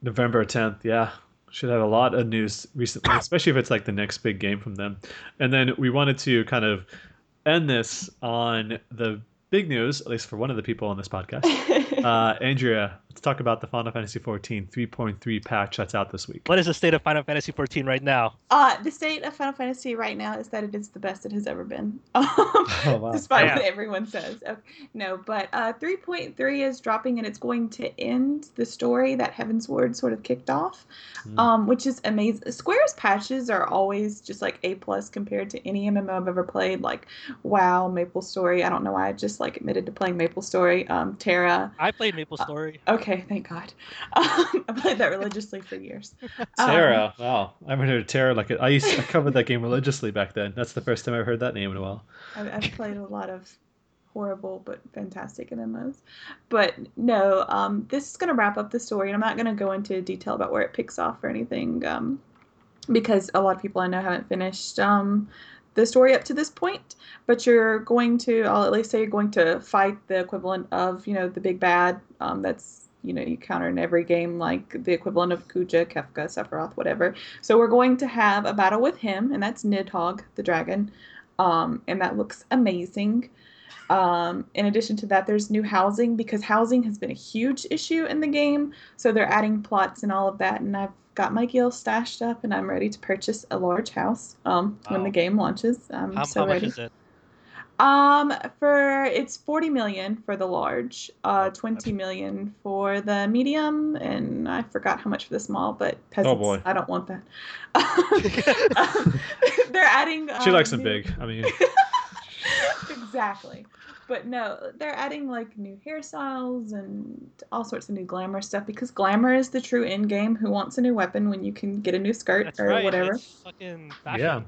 November 10th, yeah. Should have a lot of news recently, especially if it's the next big game from them. And then we wanted to kind of... end this on the big news, at least for one of the people on this podcast. Andrea, let's talk about the Final Fantasy XIV 3.3 patch that's out this week. What is the state of Final Fantasy XIV right now? The state of Final Fantasy right now is that it is the best it has ever been. Wow. Despite what everyone says. Okay. No, but 3.3 is dropping and it's going to end the story that Heaven's Ward sort of kicked off, which is amazing. Square's patches are always just A+ compared to any MMO I've ever played. WoW, MapleStory. I don't know why I just admitted to playing MapleStory. Terra. I played MapleStory. Okay, thank God. I played that religiously for years. Terra, wow. I've heard Terra I covered that game religiously back then. That's the first time I've heard that name in a while. I've played a lot of horrible but fantastic MMOs. But no, this is going to wrap up the story, and I'm not going to go into detail about where it picks off or anything because a lot of people I know haven't finished the story up to this point, but I'll at least say you're going to fight the equivalent of, the big bad that's, you counter in every game, the equivalent of Kuja, Kefka, Sephiroth, whatever. So we're going to have a battle with him, and that's Nidhogg, the dragon, and that looks amazing. In addition to that, there's new housing, because housing has been a huge issue in the game, so they're adding plots and all of that, and I've got my gil stashed up, and I'm ready to purchase a large house when the game launches. How ready. Much is it? It's $40 million for the large, $20 million for the medium, and I forgot how much for the small. But peasants, I don't want that. They're adding. She likes them big. I mean. Exactly. But no, they're adding new hairstyles and all sorts of new glamour stuff because glamour is the true end game. Who wants a new weapon when you can get a new skirt whatever? It's fucking fashion. Yeah.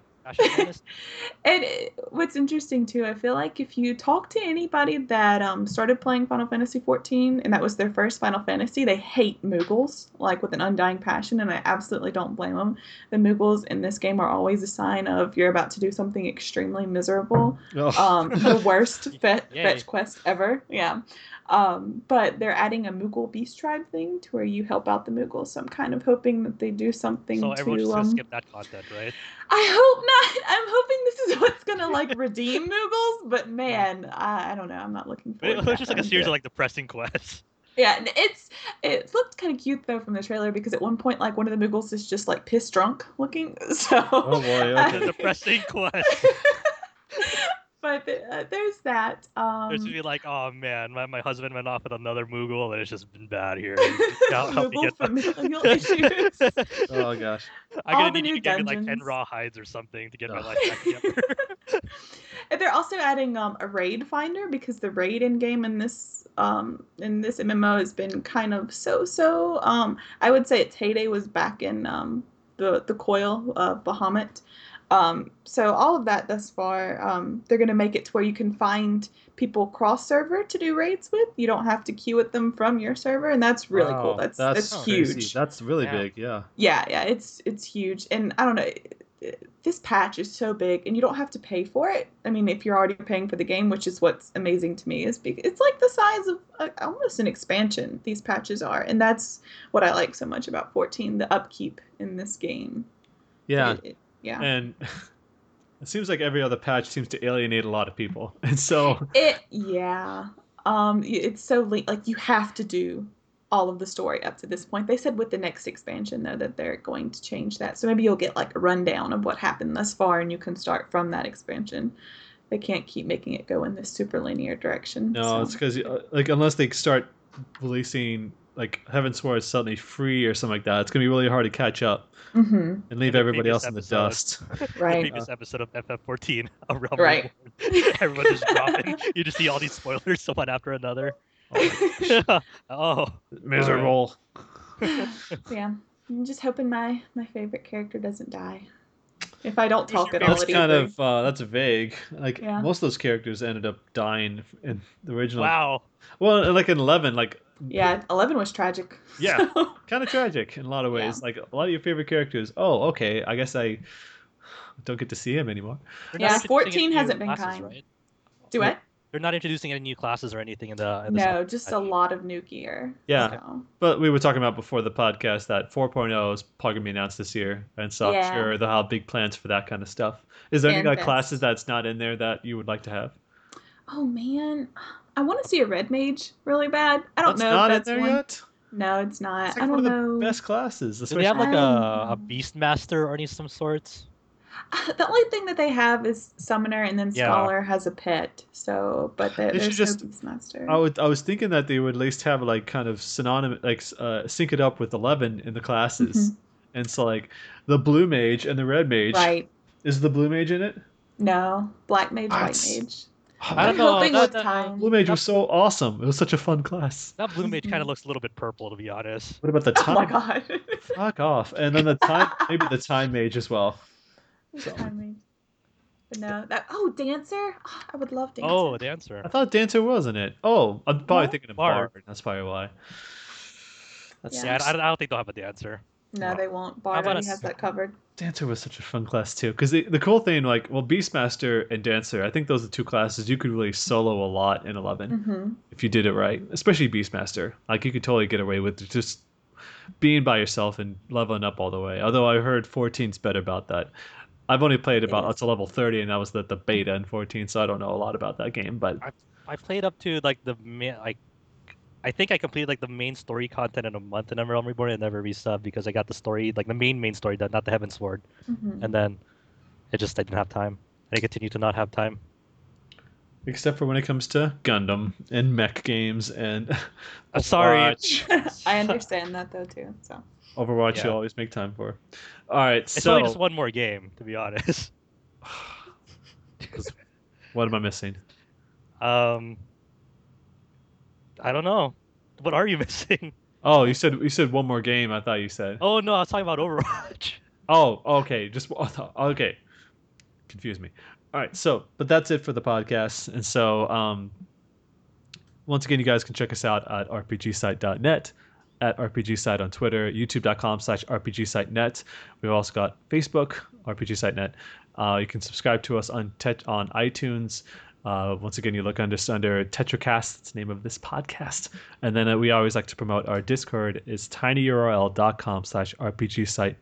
And what's interesting too, I feel if you talk to anybody that started playing Final Fantasy XIV and that was their first Final Fantasy, they hate Moogles with an undying passion, and I absolutely don't blame them. The Moogles in this game are always a sign of you're about to do something extremely miserable. The worst fetch quest ever. Yeah. But they're adding a Moogle Beast Tribe thing to where you help out the Moogles. So I'm kind of hoping that they do something. So everyone's just gonna skip that content, right? I hope not. I'm hoping this is what's gonna like redeem Moogles. But man, I don't know. I'm not looking forward. It looks just like a series of like depressing quests. Yeah, it looked kind of cute though from the trailer because at one point like one of the Moogles is just like piss drunk looking. So oh boy, that's a depressing quest. But there's that. There's to be like, oh man, my husband went off with another Moogle and it's just been bad here. Moogle familial issues. Oh gosh, I'm gonna need to get like 10 rawhides or something to get my life back together. And they're also adding a raid finder because the raid in game in this MMO has been kind of so. I would say its heyday was back in the Coil of Bahamut. So all of that thus far, they're going to make it to where you can find people cross-server to do raids with. You don't have to queue with them from your server, and that's really cool. That's huge. Crazy. That's really big, yeah. Yeah, it's huge. And I don't know, this patch is so big, and you don't have to pay for it. I mean, if you're already paying for the game, which is what's amazing to me, is big. It's like the size of almost an expansion, these patches are. And that's what I like so much about 14, the upkeep in this game. Yeah. Yeah. And it seems like every other patch seems to alienate a lot of people. And so it's so late. Like you have to do all of the story up to this point. They said with the next expansion though that they're going to change that. So maybe you'll get like a rundown of what happened thus far and you can start from that expansion. They can't keep making it go in this super linear direction. No, so. It's because like unless they start releasing like Heaven's Sword is suddenly free or something like that. It's going to be really hard to catch up and leave everybody else in the dust. Right. The previous episode of FF14, A Realm Reborn. Everyone just dropping. You just see all these spoilers, one after another. Oh, miserable. Yeah. I'm just hoping my favorite character doesn't die. If I don't talk at all, that's vague. Like most of those characters ended up dying in the original. Wow. Well, like in 11, like. Yeah, 11 was tragic. Yeah, so. Kind of tragic in a lot of ways. Yeah. Like a lot of your favorite characters. Oh, okay. I guess I don't get to see him anymore. Yeah, 14 hasn't been kind. Right? Do what? They're not introducing any new classes or anything in the. No, just a lot of new gear. Yeah, so. But we were talking about before the podcast that 4.0 is probably gonna be announced this year, and so I'm sure they'll have big plans for that kind of stuff. Is there any like classes that's not in there that you would like to have? Oh man, I want to see a red mage really bad. I don't know if that's in there yet. No, it's not. It's like one of the best classes. Do they have like a beast master or any some sorts? The only thing that they have is summoner, and then scholar has a pet. So, but there's just no beast master. I was thinking that they would at least have like kind of synonymous, like sync it up with 11 in the classes, and so like the blue mage and the red mage. Right. Is the blue mage in it? No, black mage, white mage. I don't know. Blue mage was so awesome. It was such a fun class. That blue mage kind of looks a little bit purple, to be honest. What about the time? Oh my god! Fuck off! And then the time, maybe the time mage as well. So. But no, dancer. Oh, I would love dancer. Oh, dancer. I thought dancer was in it. Oh, I'm probably thinking of Bard. That's probably why. I don't think they'll have a dancer. No, they won't. Bard already has that covered. Dancer was such a fun class too, because the cool thing, like, well, Beastmaster and Dancer, I think those are two classes you could really solo a lot in 11 if you did it right. Especially Beastmaster, like you could totally get away with just being by yourself and leveling up all the way. Although I heard 14's better about that. I've only played up to level 30, and that was the beta in 14, so I don't know a lot about that game. But I played up to like I think I completed like the main story content in a month in Realm Reborn and never resubbed because I got the story, like the main story done, not the Heaven's Sword. And then I didn't have time. I continue to not have time. Except for when it comes to Gundam and mech games and Overwatch. I understand that though too. So Overwatch you always make time for. All right, it's only just one more game, to be honest. What am I missing? I don't know. What are you missing? Oh, you said one more game. I thought you said. Oh no, I was talking about Overwatch. Oh, okay. Confuse me. All right. So, but that's it for the podcast. And so, once again, you guys can check us out at rpgsite.net, at rpgsite on Twitter, youtube.com/rpgsite.net. We've also got Facebook, rpgsite.net. You can subscribe to us on iTunes. Once again, you look under TetraCast, that's the name of this podcast. And then we always like to promote our Discord. It's tinyurl.com/rpgsitediscord.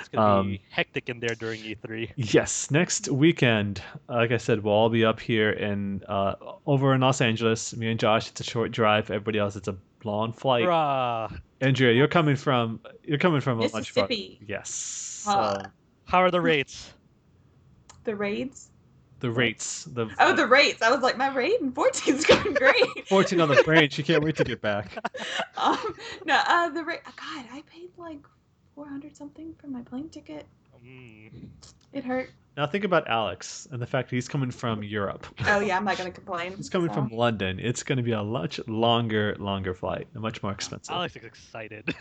It's going to be hectic in there during E3. Yes. Next weekend, like I said, we'll all be up here over in Los Angeles. Me and Josh, it's a short drive. Everybody else, it's a long flight. Hurrah. Andrea, you're coming from Mississippi. Yes. How are the rates? The rates. The rates. I was like, my rate in 14 is going great. 14 on the brain. She can't wait to get back. The rate. God, I paid like $400 something for my plane ticket. It hurt. Now think about Alex and the fact that he's coming from Europe. Oh yeah, I'm not going to complain. He's coming from London. It's going to be a much longer flight and much more expensive. Alex is excited.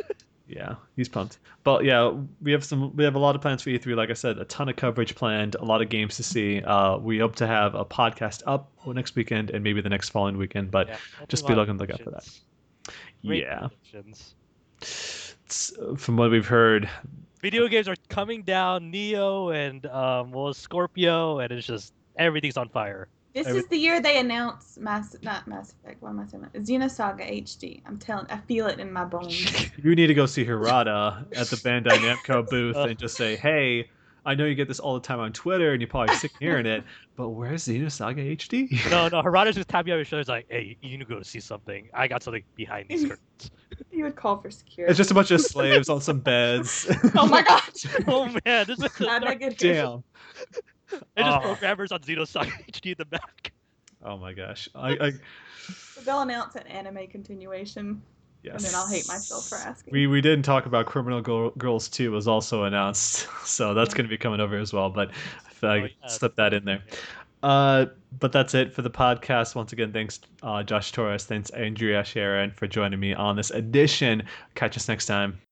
Yeah, he's pumped. But yeah, we have a lot of plans for E3. Like I said, a ton of coverage planned, a lot of games to see. We hope to have a podcast up next weekend and maybe the next following weekend. But yeah, just be looking out for that. Great. Yeah. From what we've heard, video games are coming down. Neo and Scorpio, and it's just everything's on fire. This is the year they announce Mass Effect. What am I saying? Xenosaga HD. I'm telling. I feel it in my bones. You need to go see Hirata at the Bandai Namco booth and just say, "Hey, I know you get this all the time on Twitter, and you're probably sick of hearing it, but where's Xenosaga HD?" No. Hirata's just tapping on his shoulder. He's like, "Hey, you need to go see something. I got something behind these curtains." You would call for security. It's just a bunch of slaves on some beds. Oh my god! Oh man, this is damn. They're just programmers on Xenosaga HD in the back. Oh my gosh. They'll announce an anime continuation. Yes. And then I'll hate myself for asking. We didn't talk about Criminal Girls 2 was also announced. So that's going to be coming over as well. But I slipped that in there. But that's it for the podcast. Once again, thanks Josh Torres. Thanks Andrea Sharon for joining me on this edition. Catch us next time.